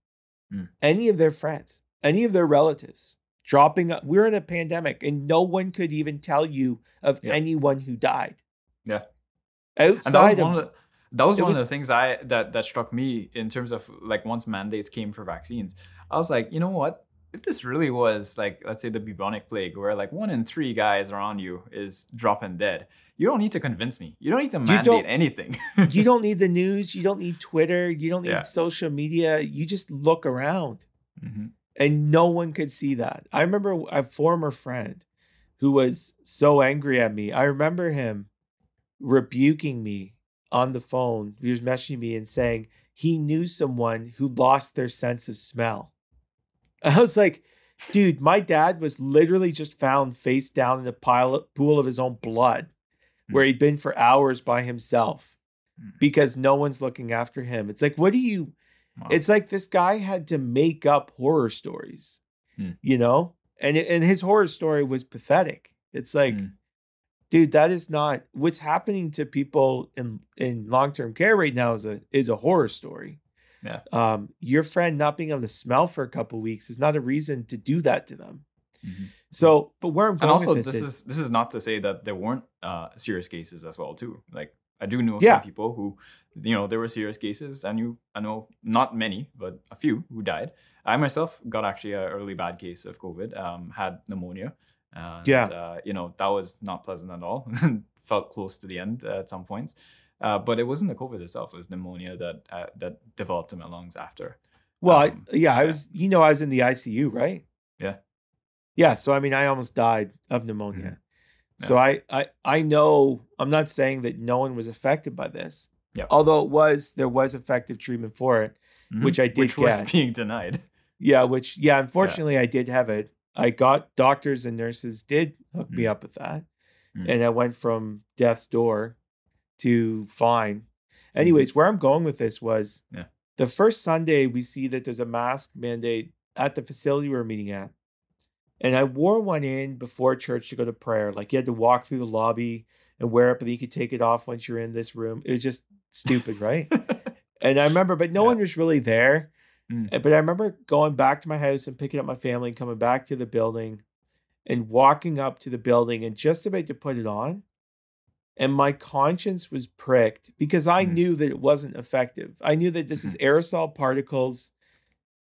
mm. any of their friends, any of their relatives dropping up. We're in a pandemic and no one could even tell you of yeah. anyone who died. Yeah. Outside of... The- That was it one was, of the things I that that struck me in terms of like once mandates came for vaccines. I was like, you know what? If this really was like, let's say the bubonic plague, where like one in three guys around you is dropping dead, you don't need to convince me. You don't need to mandate anything. You don't need the news. You don't need Twitter. You don't need yeah. social media. You just look around. Mm-hmm. And no one could see that. I remember a former friend who was so angry at me. I remember him rebuking me on the phone. He was messaging me and saying he knew someone who lost their sense of smell. I was like, dude, my dad was literally just found face down in a pile of, pool of his own blood mm. where he'd been for hours by himself mm. because no one's looking after him. It's like, what do you, wow. it's like this guy had to make up horror stories, mm. you know? And, and his horror story was pathetic. It's like, mm. dude, that is not what's happening to people in, in long-term care right now is a, is a horror story. Yeah. Um, your friend not being able to smell for a couple of weeks is not a reason to do that to them. Mm-hmm. So, but where I'm going and also, with this, this is, is, this is not to say that there weren't uh, serious cases as well too. Like I do know yeah. some people who, you know, there were serious cases. I knew, I know not many, but a few who died. I myself got actually a really bad case of COVID, um, had pneumonia. And, yeah, uh, you know, that was not pleasant at all. Felt close to the end uh, at some points, uh, but it wasn't the COVID itself. It was pneumonia that uh, that developed in my lungs after. Well, um, I, yeah, I yeah. was, you know, I was in the I C U, right? Yeah, yeah. So I mean, I almost died of pneumonia. Mm-hmm. Yeah. So I, I, I know. I'm not saying that no one was affected by this. Yeah. Although it was, there was effective treatment for it, mm-hmm. which I did which get. Which was being denied. Yeah. Which, yeah. Unfortunately, yeah. I did have it. I got doctors and nurses did hook mm. me up with that. Mm. And I went from death's door to fine. Anyways, where I'm going with this was yeah. the first Sunday we see that there's a mask mandate at the facility we were meeting at. And I wore one in before church to go to prayer. Like you had to walk through the lobby and wear it, but then you could take it off once you're in this room. It was just stupid, right? And I remember, but no yeah. one was really there. Mm. But I remember going back to my house and picking up my family and coming back to the building and walking up to the building and just about to put it on. And my conscience was pricked because I mm. knew that it wasn't effective. I knew that this mm. is aerosol particles,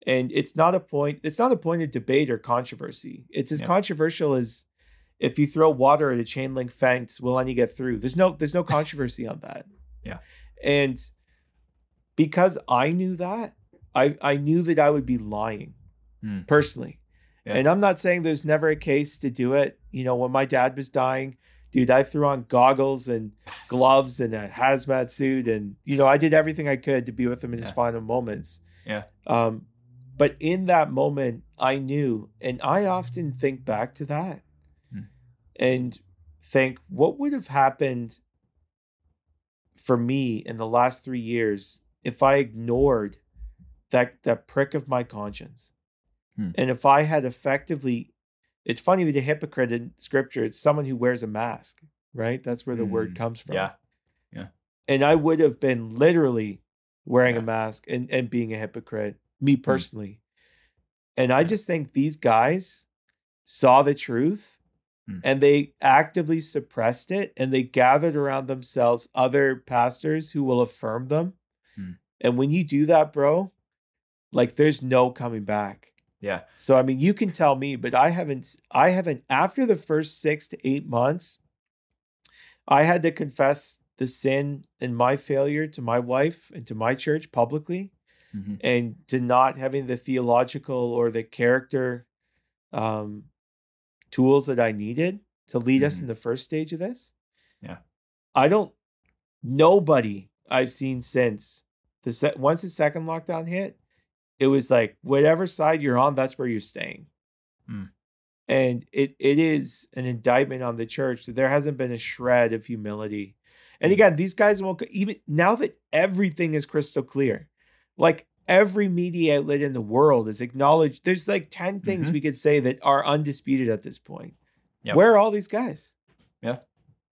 and it's not a point. It's not a point of debate or controversy. It's as yep. controversial as if you throw water at a chain link fence, will any get through? There's no. There's no controversy on that. Yeah. And because I knew that, I I knew that I would be lying mm. personally. Yeah. And I'm not saying there's never a case to do it. You know, when my dad was dying, dude, I threw on goggles and gloves and a hazmat suit. And, you know, I did everything I could to be with him in yeah. his final moments. Yeah. Um, but in that moment, I knew, and I often think back to that hmm. and think, what would have happened for me in the last three years if I ignored that, that prick of my conscience? Hmm. And if I had effectively... It's funny with a hypocrite in scripture, it's someone who wears a mask, right? That's where the mm, word comes from. Yeah. Yeah. And I would have been literally wearing yeah. a mask and, and being a hypocrite, me personally. Mm. And I just think these guys saw the truth mm. and they actively suppressed it, and they gathered around themselves other pastors who will affirm them. Mm. And when you do that, bro, like there's no coming back. Yeah. So, I mean, you can tell me, but I haven't, I haven't, after the first six to eight months, I had to confess the sin and my failure to my wife and to my church publicly, mm-hmm. and to not having the theological or the character um, tools that I needed to lead mm-hmm. us in the first stage of this. Yeah. I don't, nobody I've seen since the se- once the second lockdown hit, it was like, whatever side you're on, that's where you're staying. Mm. And it it is an indictment on the church that there hasn't been a shred of humility. And again, these guys won't, even now that everything is crystal clear, like every media outlet in the world is acknowledged. There's like ten things mm-hmm. we could say that are undisputed at this point. Yep. Where are all these guys? Yeah.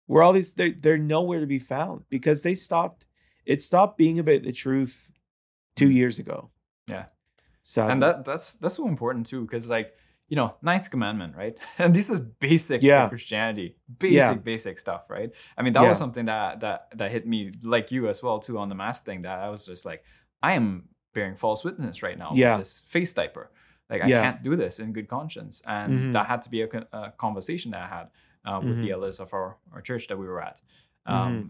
Where all these, they're, they're nowhere to be found, because they stopped, it stopped being about the truth two years ago. Yeah. So, and that that's that's so important too, because like, you know, ninth commandment, right? And this is basic yeah. to Christianity, basic yeah. basic stuff, right? I mean, that yeah. was something that that that hit me, like you as well too, on the mask thing, that I was just like, I am bearing false witness right now yeah. with this face diaper, like I yeah. can't do this in good conscience, and mm-hmm. that had to be a, a conversation that I had uh, with mm-hmm. the elders of our, our church that we were at, um, mm-hmm.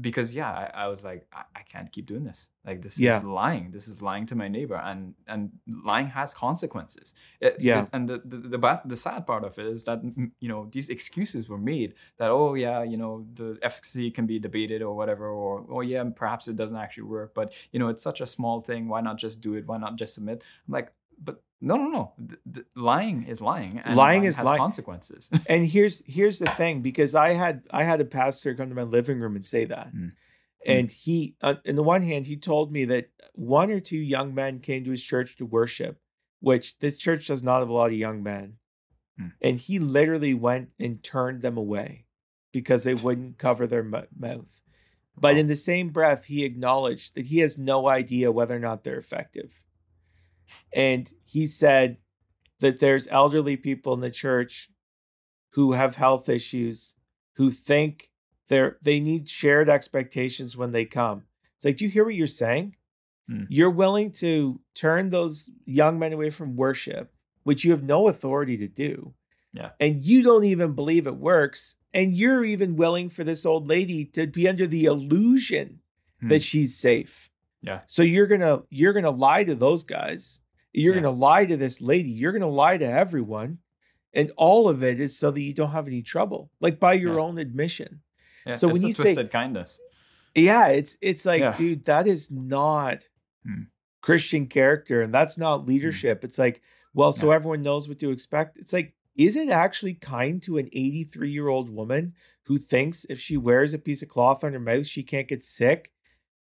because yeah, I, I was like, I, I can't keep doing this. Like this yeah. is lying. This is lying to my neighbor, and and lying has consequences. It, yeah. This, and the the the, bad, the sad part of it is that, you know, these excuses were made that, oh yeah, you know, the efficacy can be debated or whatever, or oh yeah, perhaps it doesn't actually work, but you know, it's such a small thing. Why not just do it? Why not just submit? I'm like, but no, no, no. The, the lying is lying. And lying, lying is has lying. Consequences. And here's here's the thing, because I had I had a pastor come to my living room and say that, mm. and mm. he, on uh, the one hand, he told me that one or two young men came to his church to worship, which this church does not have a lot of young men, mm. and he literally went and turned them away because they wouldn't cover their m- mouth. But in the same breath, he acknowledged that he has no idea whether or not they're effective. And he said that there's elderly people in the church who have health issues, who think they're, they need shared expectations when they come. It's like, do you hear what you're saying? Mm. You're willing to turn those young men away from worship, which you have no authority to do. Yeah. And you don't even believe it works. And you're even willing for this old lady to be under the illusion mm. that she's safe. Yeah. So you're going to you're going to lie to those guys. You're yeah. going to lie to this lady. You're going to lie to everyone. And all of it is so that you don't have any trouble, like by your yeah. own admission. Yeah. So it's when the you twisted say kindness. Yeah, it's it's like, yeah. dude, that is not hmm. Christian character, and that's not leadership. Hmm. It's like, well, so yeah. everyone knows what to expect. It's like, is it actually kind to an eighty-three-year-old woman who thinks if she wears a piece of cloth on her mouth, she can't get sick?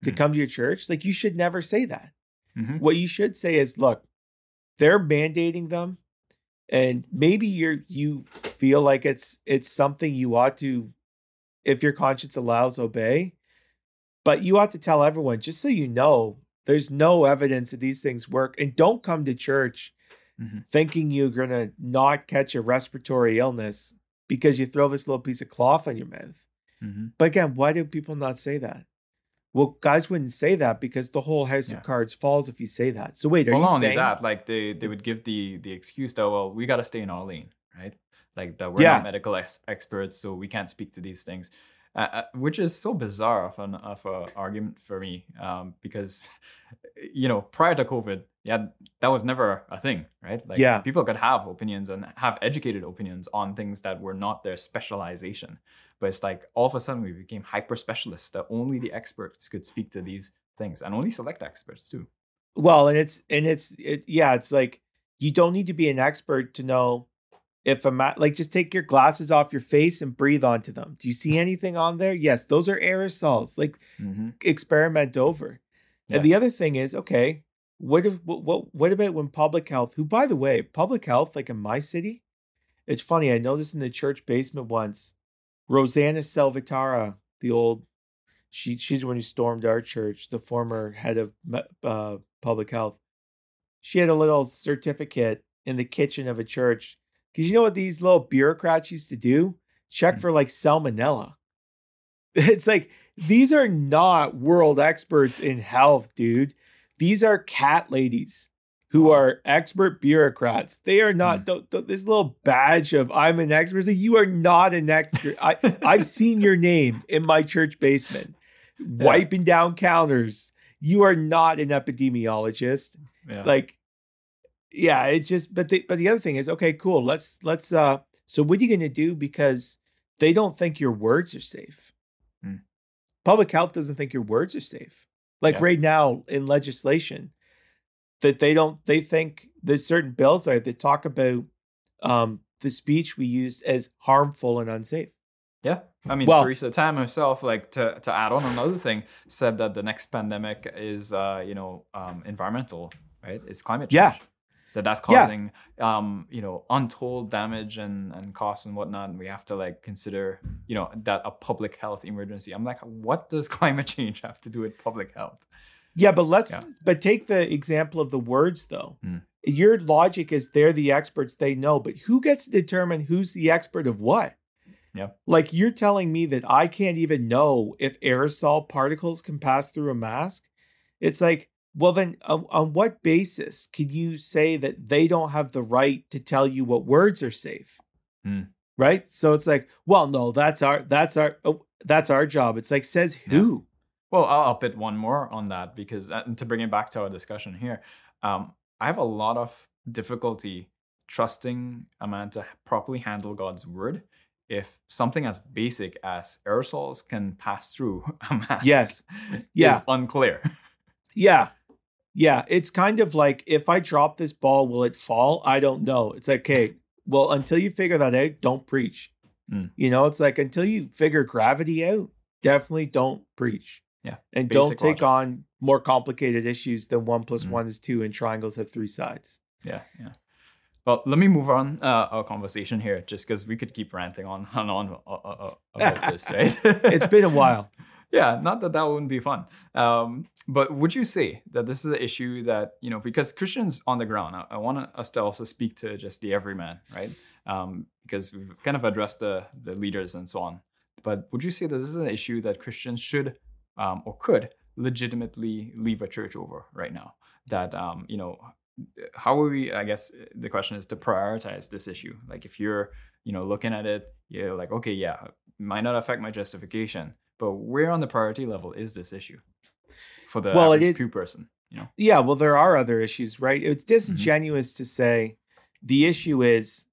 To come to your church, like you should never say that. Mm-hmm. What you should say is, look, they're mandating them, and maybe you're you feel like it's it's something you ought to, if your conscience allows, obey. But you ought to tell everyone, just so you know, there's no evidence that these things work, and don't come to church mm-hmm. thinking you're gonna not catch a respiratory illness because you throw this little piece of cloth on your mouth. Mm-hmm. But again, why do people not say that? Well, guys wouldn't say that because the whole house yeah. of cards falls if you say that. So wait, are well, you not saying only that? Like they, they would give the the excuse that, well, we got to stay in our lane, right? Like that we're yeah. not medical ex- experts, so we can't speak to these things, uh, which is so bizarre of an of a argument for me, um, because you know prior to COVID, yeah, that was never a thing, right? Like yeah. people could have opinions and have educated opinions on things that were not their specialization. But it's like all of a sudden we became hyper specialists that only the experts could speak to these things, and only select experts too. Well, and it's and it's it, yeah, it's like you don't need to be an expert to know. If I'm at, like, just take your glasses off your face and breathe onto them. Do you see anything on there? Yes, those are aerosols. Like, mm-hmm. experiment over. Yeah. And the other thing is, okay, what if what, what what about when public health? Who, by the way, public health, like in my city, it's funny. I noticed in the church basement once, Rosanna Salvatara, the old, she she's the one who stormed our church, the former head of uh, public health. She had a little certificate in the kitchen of a church. Because you know what these little bureaucrats used to do? Check for like salmonella. It's like, these are not world experts in health, dude. These are cat ladies who are expert bureaucrats. They are not, mm. don't, don't, this little badge of I'm an expert. It's like, you are not an expert. I, I've seen your name in my church basement, yeah. wiping down counters. You are not an epidemiologist. Yeah. Like, yeah, it's just, but the, but the other thing is, okay, cool. Let's, let's, uh, so what are you going to do? Because they don't think your words are safe. Mm. Public health doesn't think your words are safe. Like yeah. right now in legislation that they don't, they think there's certain bills out that talk about, um, the speech we used as harmful and unsafe. Yeah. I mean, well, Theresa Tam herself, like to, to add on another thing, said that the next pandemic is, uh, you know, um, environmental, right? It's climate change. Yeah. That that's causing, yeah. um, you know, untold damage and, and costs and whatnot. And we have to like consider, you know, that a public health emergency. I'm like, what does climate change have to do with public health? Yeah, but let's, yeah. but take the example of the words though. Mm. Your logic is they're the experts, they know, but who gets to determine who's the expert of what? Yeah. Like you're telling me that I can't even know if aerosol particles can pass through a mask. It's like, well, then um, on what basis could you say that they don't have the right to tell you what words are safe? Mm. Right. So it's like, well, no, that's our that's our oh, that's our job. It's like, says who? Yeah. Well, I'll, I'll fit one more on that, because uh, to bring it back to our discussion here, um, I have a lot of difficulty trusting a man to properly handle God's word if something as basic as aerosols can pass through a mask yes. yeah. is unclear. Yeah. Yeah, it's kind of like, if I drop this ball, will it fall? I don't know. It's like, okay, well, until you figure that out, don't preach. Mm. You know, it's like, until you figure gravity out, definitely don't preach. Yeah. And basic don't take logic. On more complicated issues than one plus mm. one is two and triangles have three sides. Yeah, yeah. Well, let me move on uh, our conversation here, just because we could keep ranting on and on uh, uh, about this, right? It's been a while. Yeah, not that that wouldn't be fun. Um, but would you say that this is an issue that, you know, because Christians on the ground, I, I want us to also speak to just the everyman, right? Um, because we've kind of addressed the, the leaders and so on. But would you say that this is an issue that Christians should um, or could legitimately leave a church over right now? That, um, you know, how are we, I guess the question is to prioritize this issue. Like if you're, you know, looking at it, you're like, okay, yeah, it might not affect my justification. But where on the priority level is this issue for the well, average true person? You know? Yeah, well, there are other issues, right? It's disingenuous mm-hmm. to say the issue is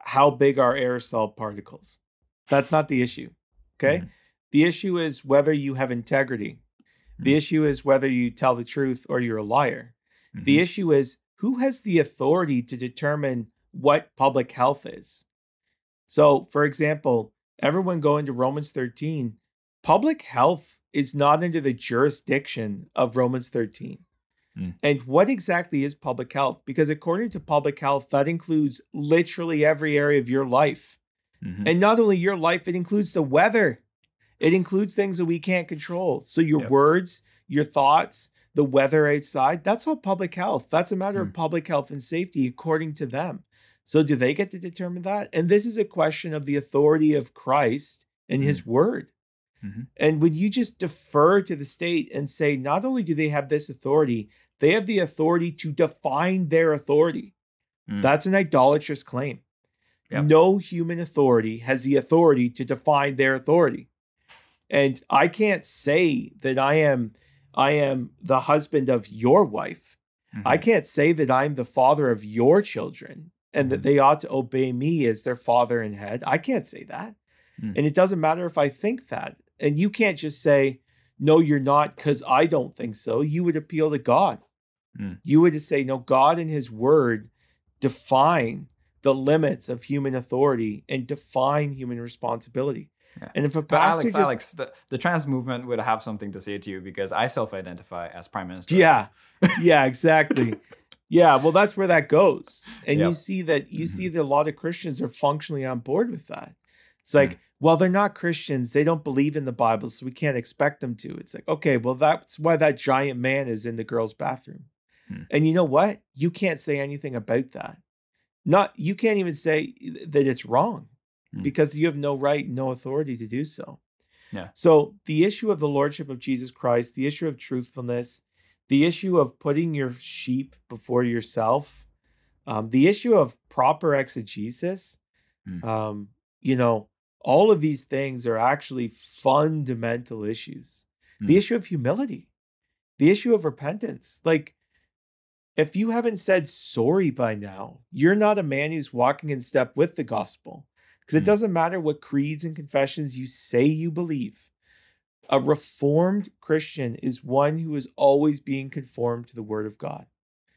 how big are aerosol particles. That's not the issue, okay? Mm-hmm. The issue is whether you have integrity. Mm-hmm. The issue is whether you tell the truth or you're a liar. Mm-hmm. The issue is who has the authority to determine what public health is. So, for example, everyone going to Romans thirteen, public health is not under the jurisdiction of Romans thirteen. Mm. And what exactly is public health? Because according to public health, that includes literally every area of your life. Mm-hmm. And not only your life, it includes the weather. It includes things that we can't control. So your yep. words, your thoughts, the weather outside, that's all public health. That's a matter mm. of public health and safety according to them. So do they get to determine that? And this is a question of the authority of Christ and mm. his word. Mm-hmm. And would you just defer to the state and say, not only do they have this authority, they have the authority to define their authority. Mm. That's an idolatrous claim. Yep. No human authority has the authority to define their authority. And I can't say that I am, I am the husband of your wife. Mm-hmm. I can't say that I'm the father of your children and that they ought to obey me as their father in head. I can't say that. Mm. And it doesn't matter if I think that. And you can't just say, no, you're not, because I don't think so. You would appeal to God. Mm. You would just say, no, God and his word define the limits of human authority and define human responsibility. Yeah. And if a pastor Alex, just, Alex, the, the trans movement would have something to say to you, because I self-identify as prime minister. Yeah, yeah, exactly. Yeah, well, that's where that goes. And yep. you see that you mm-hmm. see that a lot of Christians are functionally on board with that. It's like, mm. well, they're not Christians. They don't believe in the Bible, so we can't expect them to. It's like, okay, well, that's why that giant man is in the girls' bathroom. Mm. And you know what? You can't say anything about that. Not you can't even say that it's wrong mm. because you have no right, no authority to do so. Yeah. So the issue of the Lordship of Jesus Christ, the issue of truthfulness, the issue of putting your sheep before yourself, um, the issue of proper exegesis, mm. um, you know, all of these things are actually fundamental issues. Mm. The issue of humility, the issue of repentance. Like, if you haven't said sorry by now, you're not a man who's walking in step with the gospel, because it mm. doesn't matter what creeds and confessions you say you believe. A reformed Christian is one who is always being conformed to the word of God.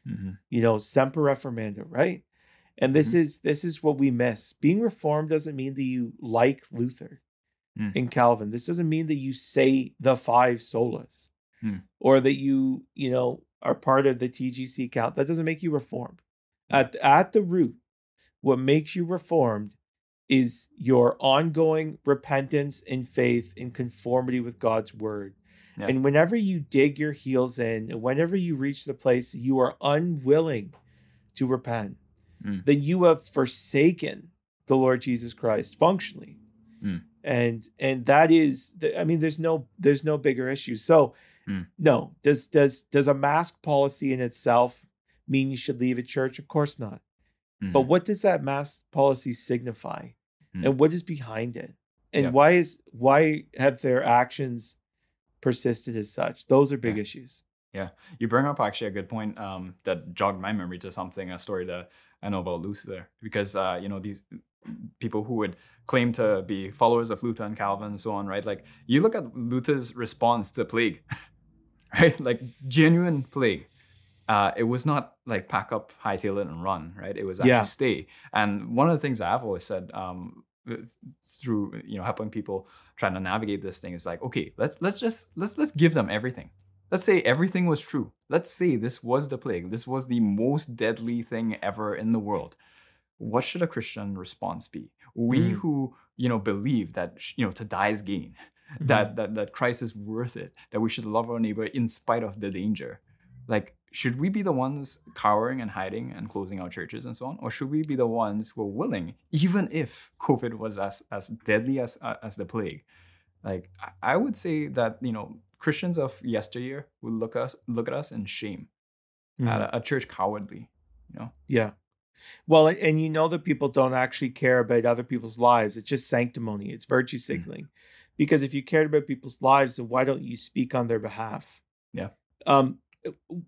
Mm-hmm. You know, semper reformanda, right? And this mm-hmm. is this is what we miss. Being reformed doesn't mean that you like Luther mm. and Calvin. This doesn't mean that you say the five solas mm. or that you, you know, are part of the T G C count. That doesn't make you reformed. At, at the root, what makes you reformed is your ongoing repentance and faith in conformity with God's word. Yeah. And whenever you dig your heels in, and whenever you reach the place that you are unwilling to repent, mm. then you have forsaken the Lord Jesus Christ functionally. Mm. And and that is, the, I mean, there's no there's no bigger issue. So Mm. No, does does does a mask policy in itself mean you should leave a church? Of course not. Mm-hmm. But what does that mask policy signify? Mm. And what is behind it? And yep. why is why have their actions persisted as such? Those are big yeah. issues. Yeah. You bring up actually a good point um, that jogged my memory to something, a story that I know about Luther, because uh, you know, these people who would claim to be followers of Luther and Calvin and so on, right? Like, you look at Luther's response to plague. Right? Like, genuine plague. Uh, it was not like pack up, hightail it, and run, right? It was actually yeah. stay. And one of the things I've always said um, through, you know, helping people trying to navigate this thing is like, okay, let's let's just let's let's give them everything. Let's say everything was true. Let's say this was the plague. This was the most deadly thing ever in the world. What should a Christian response be? We mm. who, you know, believe that, you know, to die is gain. Mm-hmm. That, that that Christ is worth it, that we should love our neighbor in spite of the danger. Like, should we be the ones cowering and hiding and closing our churches and so on? Or should we be the ones who are willing, even if COVID was as, as deadly as, as the plague? Like, I would say that, you know, Christians of yesteryear would look, us, look at us in shame, mm-hmm. at a, a church cowardly, you know? Yeah. Well, and you know that people don't actually care about other people's lives. It's just sanctimony. It's virtue signaling. Mm-hmm. Because if you cared about people's lives, then why don't you speak on their behalf? Yeah. Um,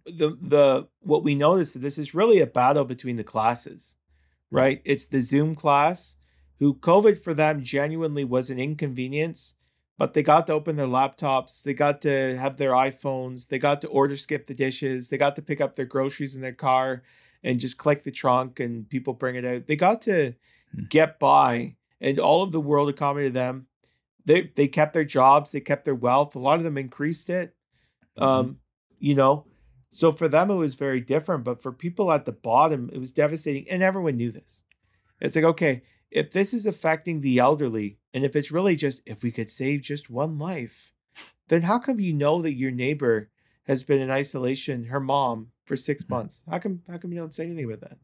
the the what we notice that this is really a battle between the classes, right? It's the Zoom class who COVID for them genuinely was an inconvenience, but they got to open their laptops, they got to have their iPhones, they got to order, skip the dishes, they got to pick up their groceries in their car and just click the trunk and people bring it out. They got to get by, and all of the world accommodated them. They they kept their jobs, they kept their wealth. A lot of them increased it, um, mm-hmm. you know. So for them, it was very different. But for people at the bottom, it was devastating. And everyone knew this. It's like, okay, if this is affecting the elderly, and if it's really just, if we could save just one life, then how come you know that your neighbor has been in isolation, her mom, for six mm-hmm. months? How come, how come you don't say anything about that?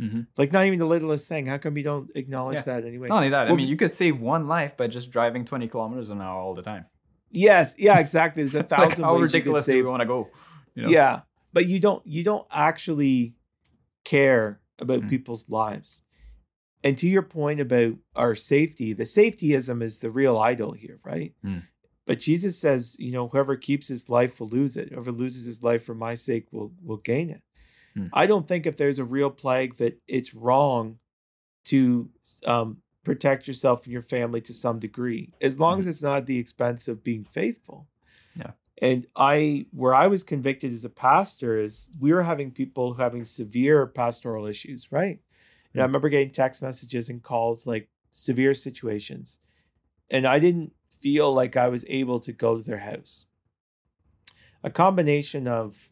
Mm-hmm. Like, not even the littlest thing. How come you don't acknowledge yeah. that anyway? Not only that, well, I mean, you could save one life by just driving twenty kilometers an hour all the time. Yes. Yeah, exactly. There's a thousand like how ways ridiculous do we want to go? You know? Yeah. But you don't, you don't actually care about mm-hmm. people's lives. And to your point about our safety, the safetyism is the real idol here, right? Mm. But Jesus says, you know, whoever keeps his life will lose it. Whoever loses his life for my sake will, will gain it. Mm. I don't think if there's a real plague that it's wrong to um, protect yourself and your family to some degree, as long mm. as it's not at the expense of being faithful. Yeah. And I, where I was convicted as a pastor is we were having people having severe pastoral issues, right? And I remember getting text messages and calls, like severe situations. And I didn't feel like I was able to go to their house. A combination of,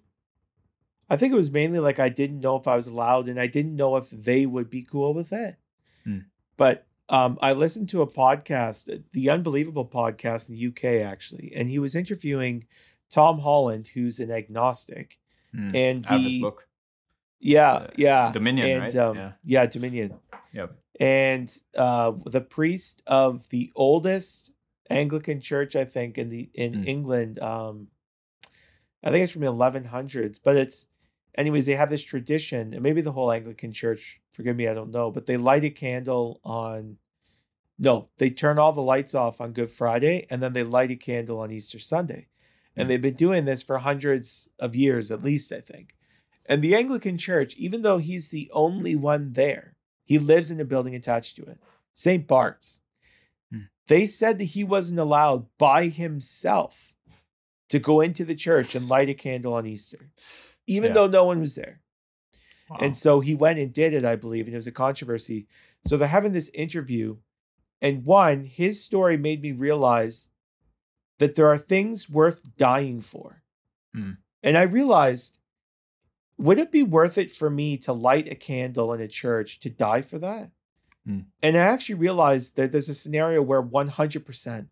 I think it was mainly like I didn't know if I was allowed and I didn't know if they would be cool with it. Hmm. But um, I listened to a podcast, the Unbelievable podcast in the U K, actually. And he was interviewing Tom Holland, who's an agnostic. Hmm. And I have this book. Yeah, yeah. Dominion, and, right? Um, yeah. yeah, Dominion. Yep. And uh, the priest of the oldest Anglican church, I think, in the in mm. England, um, I think it's from the eleven hundreds. But it's, anyways, they have this tradition, and maybe the whole Anglican church, forgive me, I don't know, but they light a candle on, no, they turn all the lights off on Good Friday, and then they light a candle on Easter Sunday. Mm. And they've been doing this for hundreds of years, at least, I think. And the Anglican Church, even though he's the only one there, he lives in a building attached to it, Saint Bart's. Mm. They said that he wasn't allowed by himself to go into the church and light a candle on Easter, even yeah. though no one was there. Wow. And so he went and did it, I believe, and it was a controversy. So they're having this interview. And one, his story made me realize that there are things worth dying for. Mm. And I realized, would it be worth it for me to light a candle in a church to die for that? Mm. And I actually realized that there's a scenario where one hundred percent.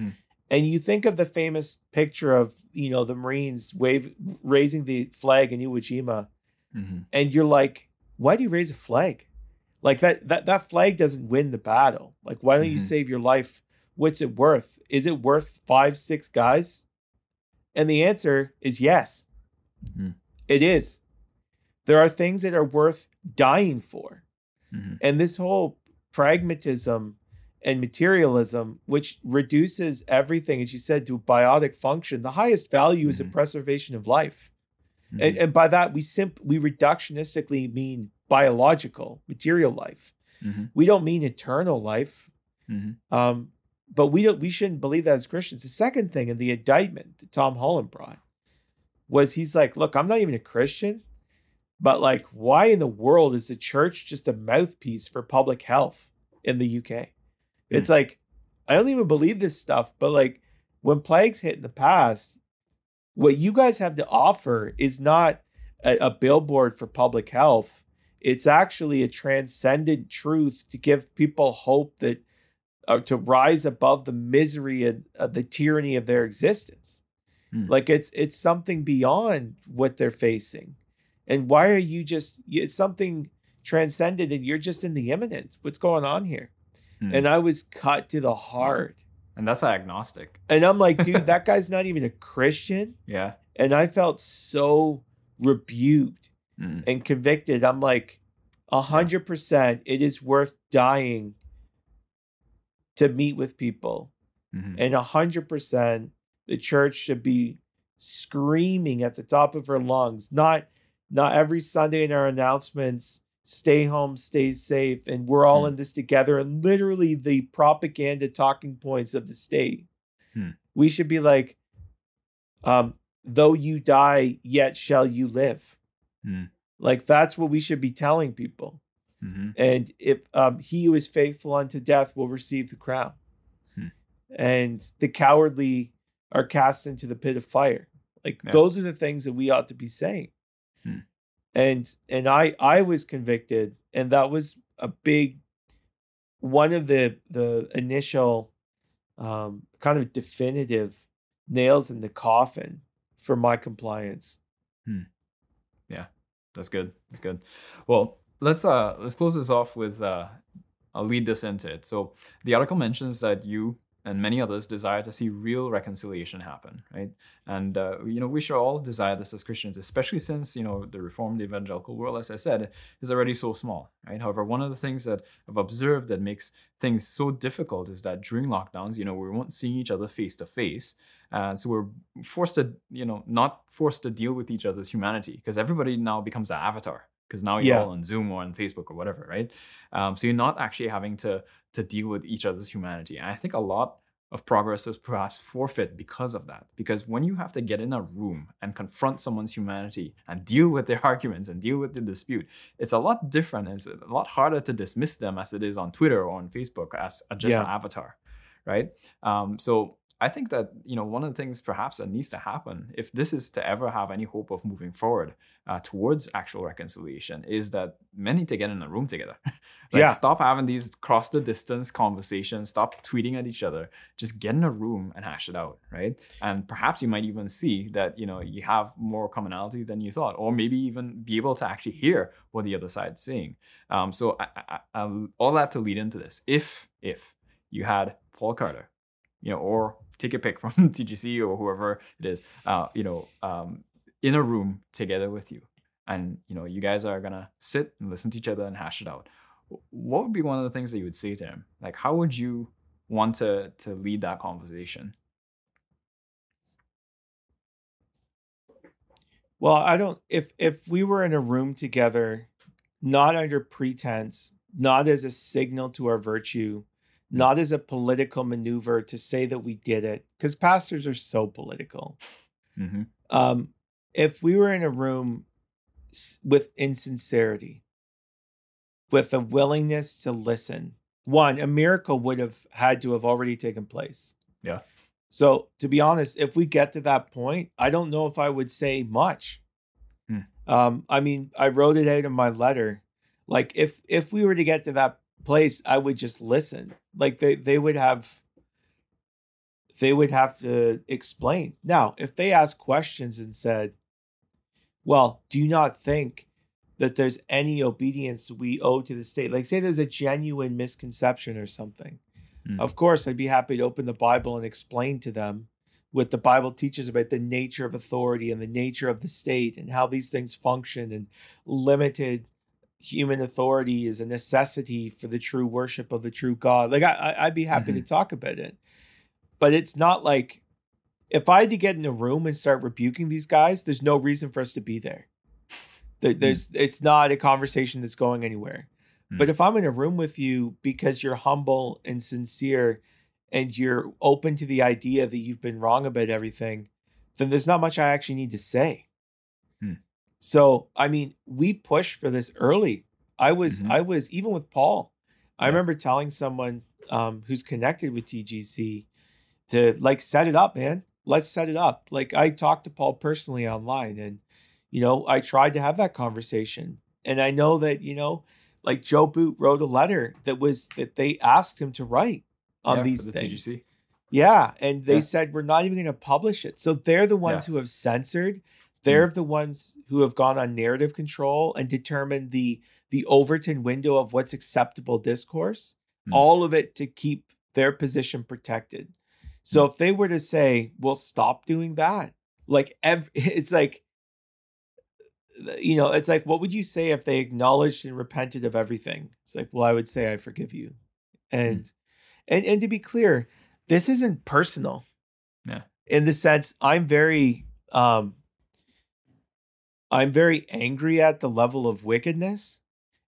Mm. And you think of the famous picture of, you know, the Marines wave raising the flag in Iwo Jima. Mm-hmm. And you're like, why do you raise a flag? Like that, that, that flag doesn't win the battle. Like, why don't mm-hmm. you save your life? What's it worth? Is it worth five, six guys? And the answer is yes. Mm-hmm. It is. There are things that are worth dying for. Mm-hmm. And this whole pragmatism and materialism, which reduces everything, as you said, to a biotic function, the highest value mm-hmm. is the preservation of life. Mm-hmm. And, and by that, we simp- we reductionistically mean biological, material life. Mm-hmm. We don't mean eternal life. Mm-hmm. Um, but we don't, we shouldn't believe that as Christians. The second thing in the indictment that Tom Holland brought was he's like, look, I'm not even a Christian, but like, why in the world is the church just a mouthpiece for public health in the U K? Mm. It's like, I don't even believe this stuff, but like when plagues hit in the past, what you guys have to offer is not a, a billboard for public health. It's actually a transcendent truth to give people hope that uh, to rise above the misery and uh, the tyranny of their existence. Like it's it's something beyond what they're facing. And why are you just, it's something transcendent and you're just in the imminent. What's going on here? Mm. And I was cut to the heart. And that's agnostic. And I'm like, dude, that guy's not even a Christian. Yeah. And I felt so rebuked mm. and convicted. I'm like, one hundred percent it is worth dying to meet with people. Mm-hmm. And one hundred percent the church should be screaming at the top of her lungs, not not every Sunday in our announcements, stay home, stay safe, and we're all mm. in this together, and literally the propaganda talking points of the state. Mm. We should be like, um, though you die, yet shall you live. Mm. Like, that's what we should be telling people. Mm-hmm. And if um, he who is faithful unto death will receive the crown. Mm. And the cowardly are cast into the pit of fire. Like yeah. those are the things that we ought to be saying. Hmm. And and I I was convicted, and that was a big one of the the initial um, kind of definitive nails in the coffin for my compliance. Hmm. Yeah, that's good. That's good. Well, let's uh let's close this off with uh I'll lead this into it. So the article mentions that you and many others desire to see real reconciliation happen, right? And, uh, you know, we should all desire this as Christians, especially since, you know, the Reformed evangelical world, as I said, is already so small, right? However, one of the things that I've observed that makes things so difficult is that during lockdowns, you know, we weren't seeing each other face to face. And so we're forced to, you know, not forced to deal with each other's humanity, because everybody now becomes an avatar, because now you're yeah. all on Zoom or on Facebook or whatever, right? Um, so you're not actually having to to deal with each other's humanity. And I think a lot of progress is perhaps forfeit because of that. Because when you have to get in a room and confront someone's humanity and deal with their arguments and deal with the dispute, it's a lot different. It's a lot harder to dismiss them as it is on Twitter or on Facebook as just yeah. an avatar, right? Um, so I think that, you know, one of the things perhaps that needs to happen, if this is to ever have any hope of moving forward uh, towards actual reconciliation, is that men need to get in a room together. like, yeah. Stop having these cross-the-distance conversations. Stop tweeting at each other. Just get in a room and hash it out, right? And perhaps you might even see that, you know, you have more commonality than you thought, or maybe even be able to actually hear what the other side's saying. Um, so I, I, I, all that to lead into this. If, if you had Paul Carter, you know, or take a pick from T G C or whoever it is, uh, you know, um, in a room together with you. And, you know, you guys are going to sit and listen to each other and hash it out. What would be one of the things that you would say to him? Like, how would you want to, to lead that conversation? Well, I don't, if, if we were in a room together, not under pretense, not as a signal to our virtue, not as a political maneuver to say that we did it, because pastors are so political. Mm-hmm. Um, if we were in a room with insincerity, with a willingness to listen, one, a miracle would have had to have already taken place. Yeah. So to be honest, if we get to that point, I don't know if I would say much. Mm. Um, I mean, I wrote it out in my letter. Like if, if we were to get to that place, I would just listen. Like they they would have they would have to explain. Now, if they asked questions and said, well, do you not think that there's any obedience we owe to the state? Like say there's a genuine misconception or something. Mm. Of course, I'd be happy to open the Bible and explain to them what the Bible teaches about the nature of authority and the nature of the state and how these things function, and limited human authority is a necessity for the true worship of the true God. Like I, I'd be happy mm-hmm. to talk about it, but it's not like if I had to get in a room and start rebuking these guys, there's no reason for us to be there. There's, mm. It's not a conversation that's going anywhere. Mm. But if I'm in a room with you because you're humble and sincere and you're open to the idea that you've been wrong about everything, then there's not much I actually need to say. Mm. So, I mean, we pushed for this early. I was, mm-hmm. I was, even with Paul, I yeah. remember telling someone um, who's connected with T G C to like, set it up, man. Let's set it up. Like I talked to Paul personally online and, you know, I tried to have that conversation. And I know that, you know, like Joe Boot wrote a letter that was, that they asked him to write on yeah, these for the things. T G C. Yeah. And they yeah. said, we're not even going to publish it. So they're the ones yeah. who have censored. They're the ones who have gone on narrative control and determined the the Overton window of what's acceptable discourse, mm. all of it to keep their position protected. So mm. if they were to say, we'll stop doing that, like ev- it's like, you know, it's like, what would you say if they acknowledged and repented of everything? It's like, well, I would say, I forgive you. And, mm. and, and to be clear, this isn't personal yeah. in the sense I'm very, um, I'm very angry at the level of wickedness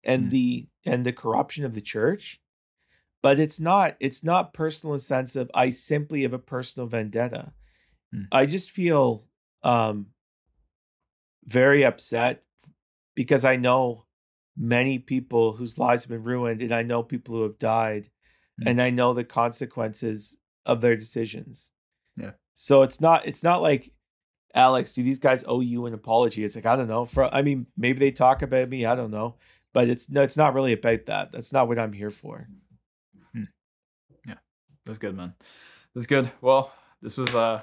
and mm. the and the corruption of the church, but it's not it's not personal in the sense of I simply have a personal vendetta. Mm. I just feel um, very upset because I know many people whose lives have been ruined, and I know people who have died, mm. and I know the consequences of their decisions. Yeah. So it's not it's not like, Alex, do these guys owe you an apology? It's like, I don't know. For, I mean, maybe they talk about me. I don't know. But it's no, it's not really about that. That's not what I'm here for. Hmm. Yeah, that's good, man. That's good. Well, this was, uh,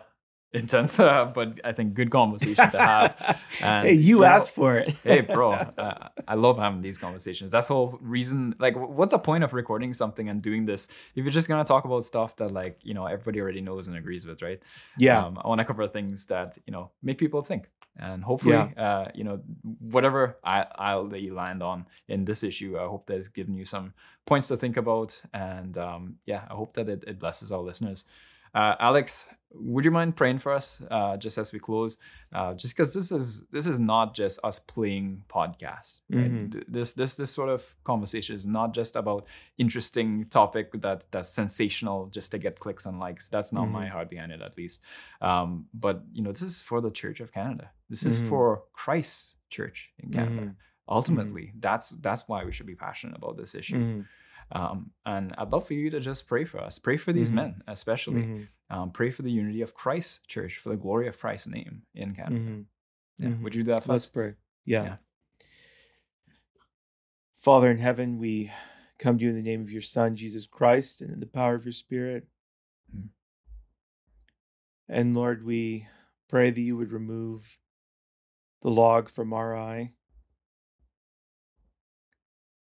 intense, uh, but I think good conversation to have. And, hey, you, you asked know, for it. Hey, bro, uh, I love having these conversations. That's the whole reason. Like, what's the point of recording something and doing this if you're just gonna talk about stuff that, like, you know, everybody already knows and agrees with, right? Yeah. Um, I want to cover things that, you know, make people think, and hopefully, yeah. uh, you know, whatever I, I'll that you land on in this issue, I hope that's given you some points to think about, and um, yeah, I hope that it, it blesses our listeners. Uh, Alex, would you mind praying for us uh, just as we close? Uh, just because this is this is not just us playing podcasts. Right? Mm-hmm. This this this sort of conversation is not just about interesting topic that that's sensational just to get clicks and likes. That's not mm-hmm. my heart behind it, at least. Um, but you know, this is for the Church of Canada. This mm-hmm. is for Christ's Church in Canada. Mm-hmm. Ultimately, mm-hmm. that's that's why we should be passionate about this issue. Mm-hmm. Um, and I'd love for you to just pray for us. Pray for these mm-hmm. men, especially. Mm-hmm. Um, pray for the unity of Christ's Church, for the glory of Christ's name in Canada. Mm-hmm. Yeah. Mm-hmm. Would you do that for Let's us? Let's pray. Yeah. yeah. Father in heaven, we come to you in the name of your Son, Jesus Christ, and in the power of your Spirit. Mm-hmm. And Lord, we pray that you would remove the log from our eye,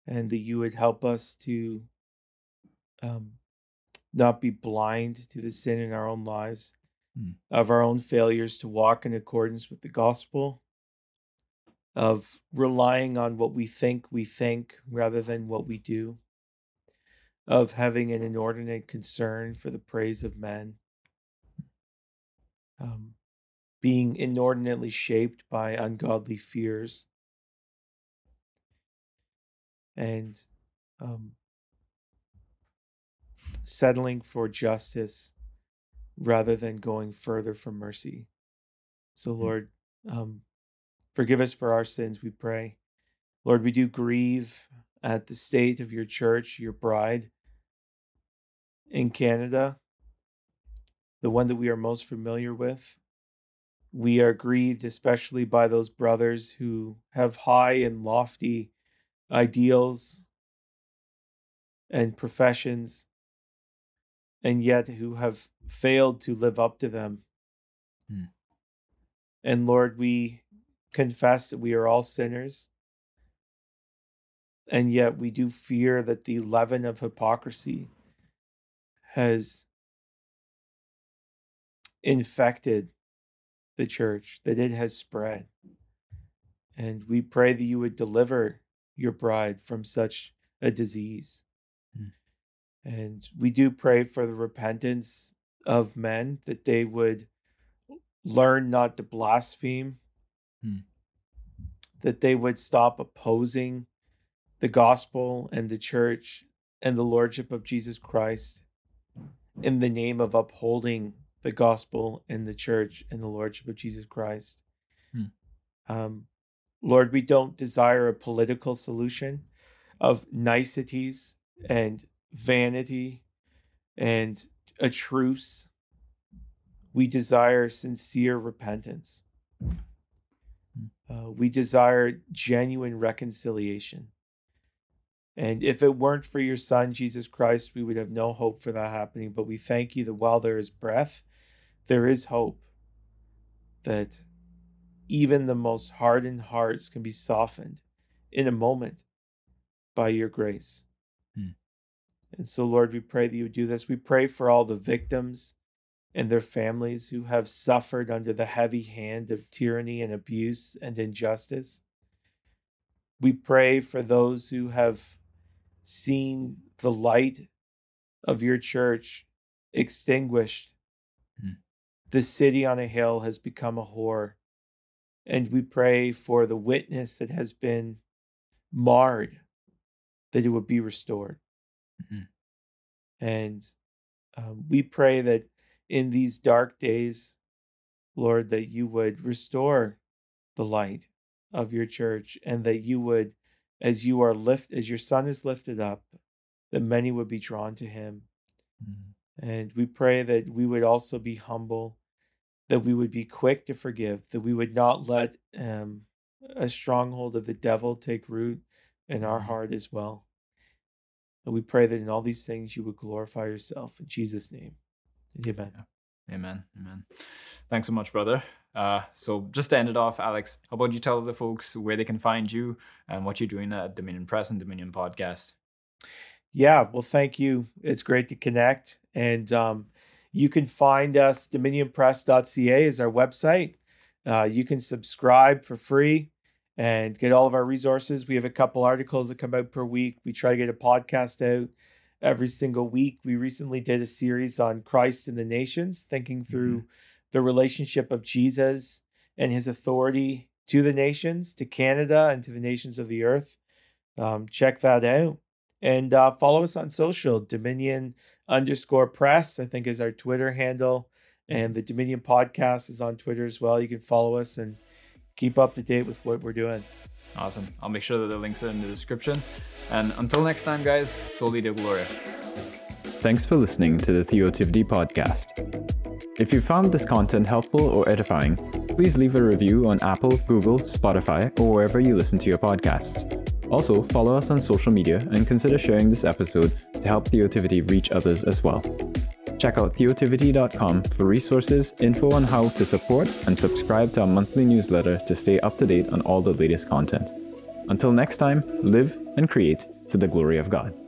and that you would help us to um, not be blind to the sin in our own lives, mm. of our own failures to walk in accordance with the gospel, of relying on what we think we think rather than what we do, of having an inordinate concern for the praise of men, um, being inordinately shaped by ungodly fears, and um, settling for justice rather than going further for mercy. So, Lord, um, forgive us for our sins, we pray. Lord, we do grieve at the state of your church, your bride in Canada, the one that we are most familiar with. We are grieved especially by those brothers who have high and lofty ideals and professions, and yet who have failed to live up to them. Mm. And Lord, we confess that we are all sinners, and yet we do fear that the leaven of hypocrisy has infected the church, that it has spread. And we pray that you would deliver your bride from such a disease. Mm. And we do pray for the repentance of men, that they would learn not to blaspheme, mm. that they would stop opposing the gospel and the church and the lordship of Jesus Christ in the name of upholding the gospel and the church and the lordship of Jesus Christ. Mm. Um, Lord, we don't desire a political solution of niceties and vanity and a truce. We desire sincere repentance. Uh, we desire genuine reconciliation. And if it weren't for your Son, Jesus Christ, we would have no hope for that happening. But we thank you that while there is breath, there is hope, that even the most hardened hearts can be softened in a moment by your grace. Mm. And so, Lord, we pray that you would do this. We pray for all the victims and their families who have suffered under the heavy hand of tyranny and abuse and injustice. We pray for those who have seen the light of your church extinguished. Mm. The city on a hill has become a whore. And we pray for the witness that has been marred, that it would be restored. Mm-hmm. And um, we pray that in these dark days, Lord, that you would restore the light of your church, and that you would, as you are lift, as your Son is lifted up, that many would be drawn to him. Mm-hmm. And we pray that we would also be humble, that we would be quick to forgive, that we would not let um, a stronghold of the devil take root in our heart as well. And we pray that in all these things, you would glorify yourself. In Jesus' name, amen. Amen. Amen. Thanks so much, brother. Uh, so just to end it off, Alex, how about you tell the folks where they can find you and what you're doing at Dominion Press and Dominion Podcast? Yeah, well, thank you. It's great to connect. And um, you can find us, dominion press dot c a is our website. Uh, you can subscribe for free and get all of our resources. We have a couple articles that come out per week. We try to get a podcast out every single week. We recently did a series on Christ and the Nations, thinking through mm-hmm. the relationship of Jesus and his authority to the nations, to Canada, and to the nations of the earth. Um, check that out. And uh, follow us on social, Dominion underscore press, I think is our Twitter handle. And the Dominion podcast is on Twitter as well. You can follow us and keep up to date with what we're doing. Awesome. I'll make sure that the links are in the description. And until next time, guys, Soli Deo Gloria. Thanks for listening to the Theotivity Podcast. If you found this content helpful or edifying, please leave a review on Apple, Google, Spotify, or wherever you listen to your podcasts. Also, follow us on social media and consider sharing this episode to help Theotivity reach others as well. Check out Theotivity dot com for resources, info on how to support, and subscribe to our monthly newsletter to stay up to date on all the latest content. Until next time, live and create to the glory of God.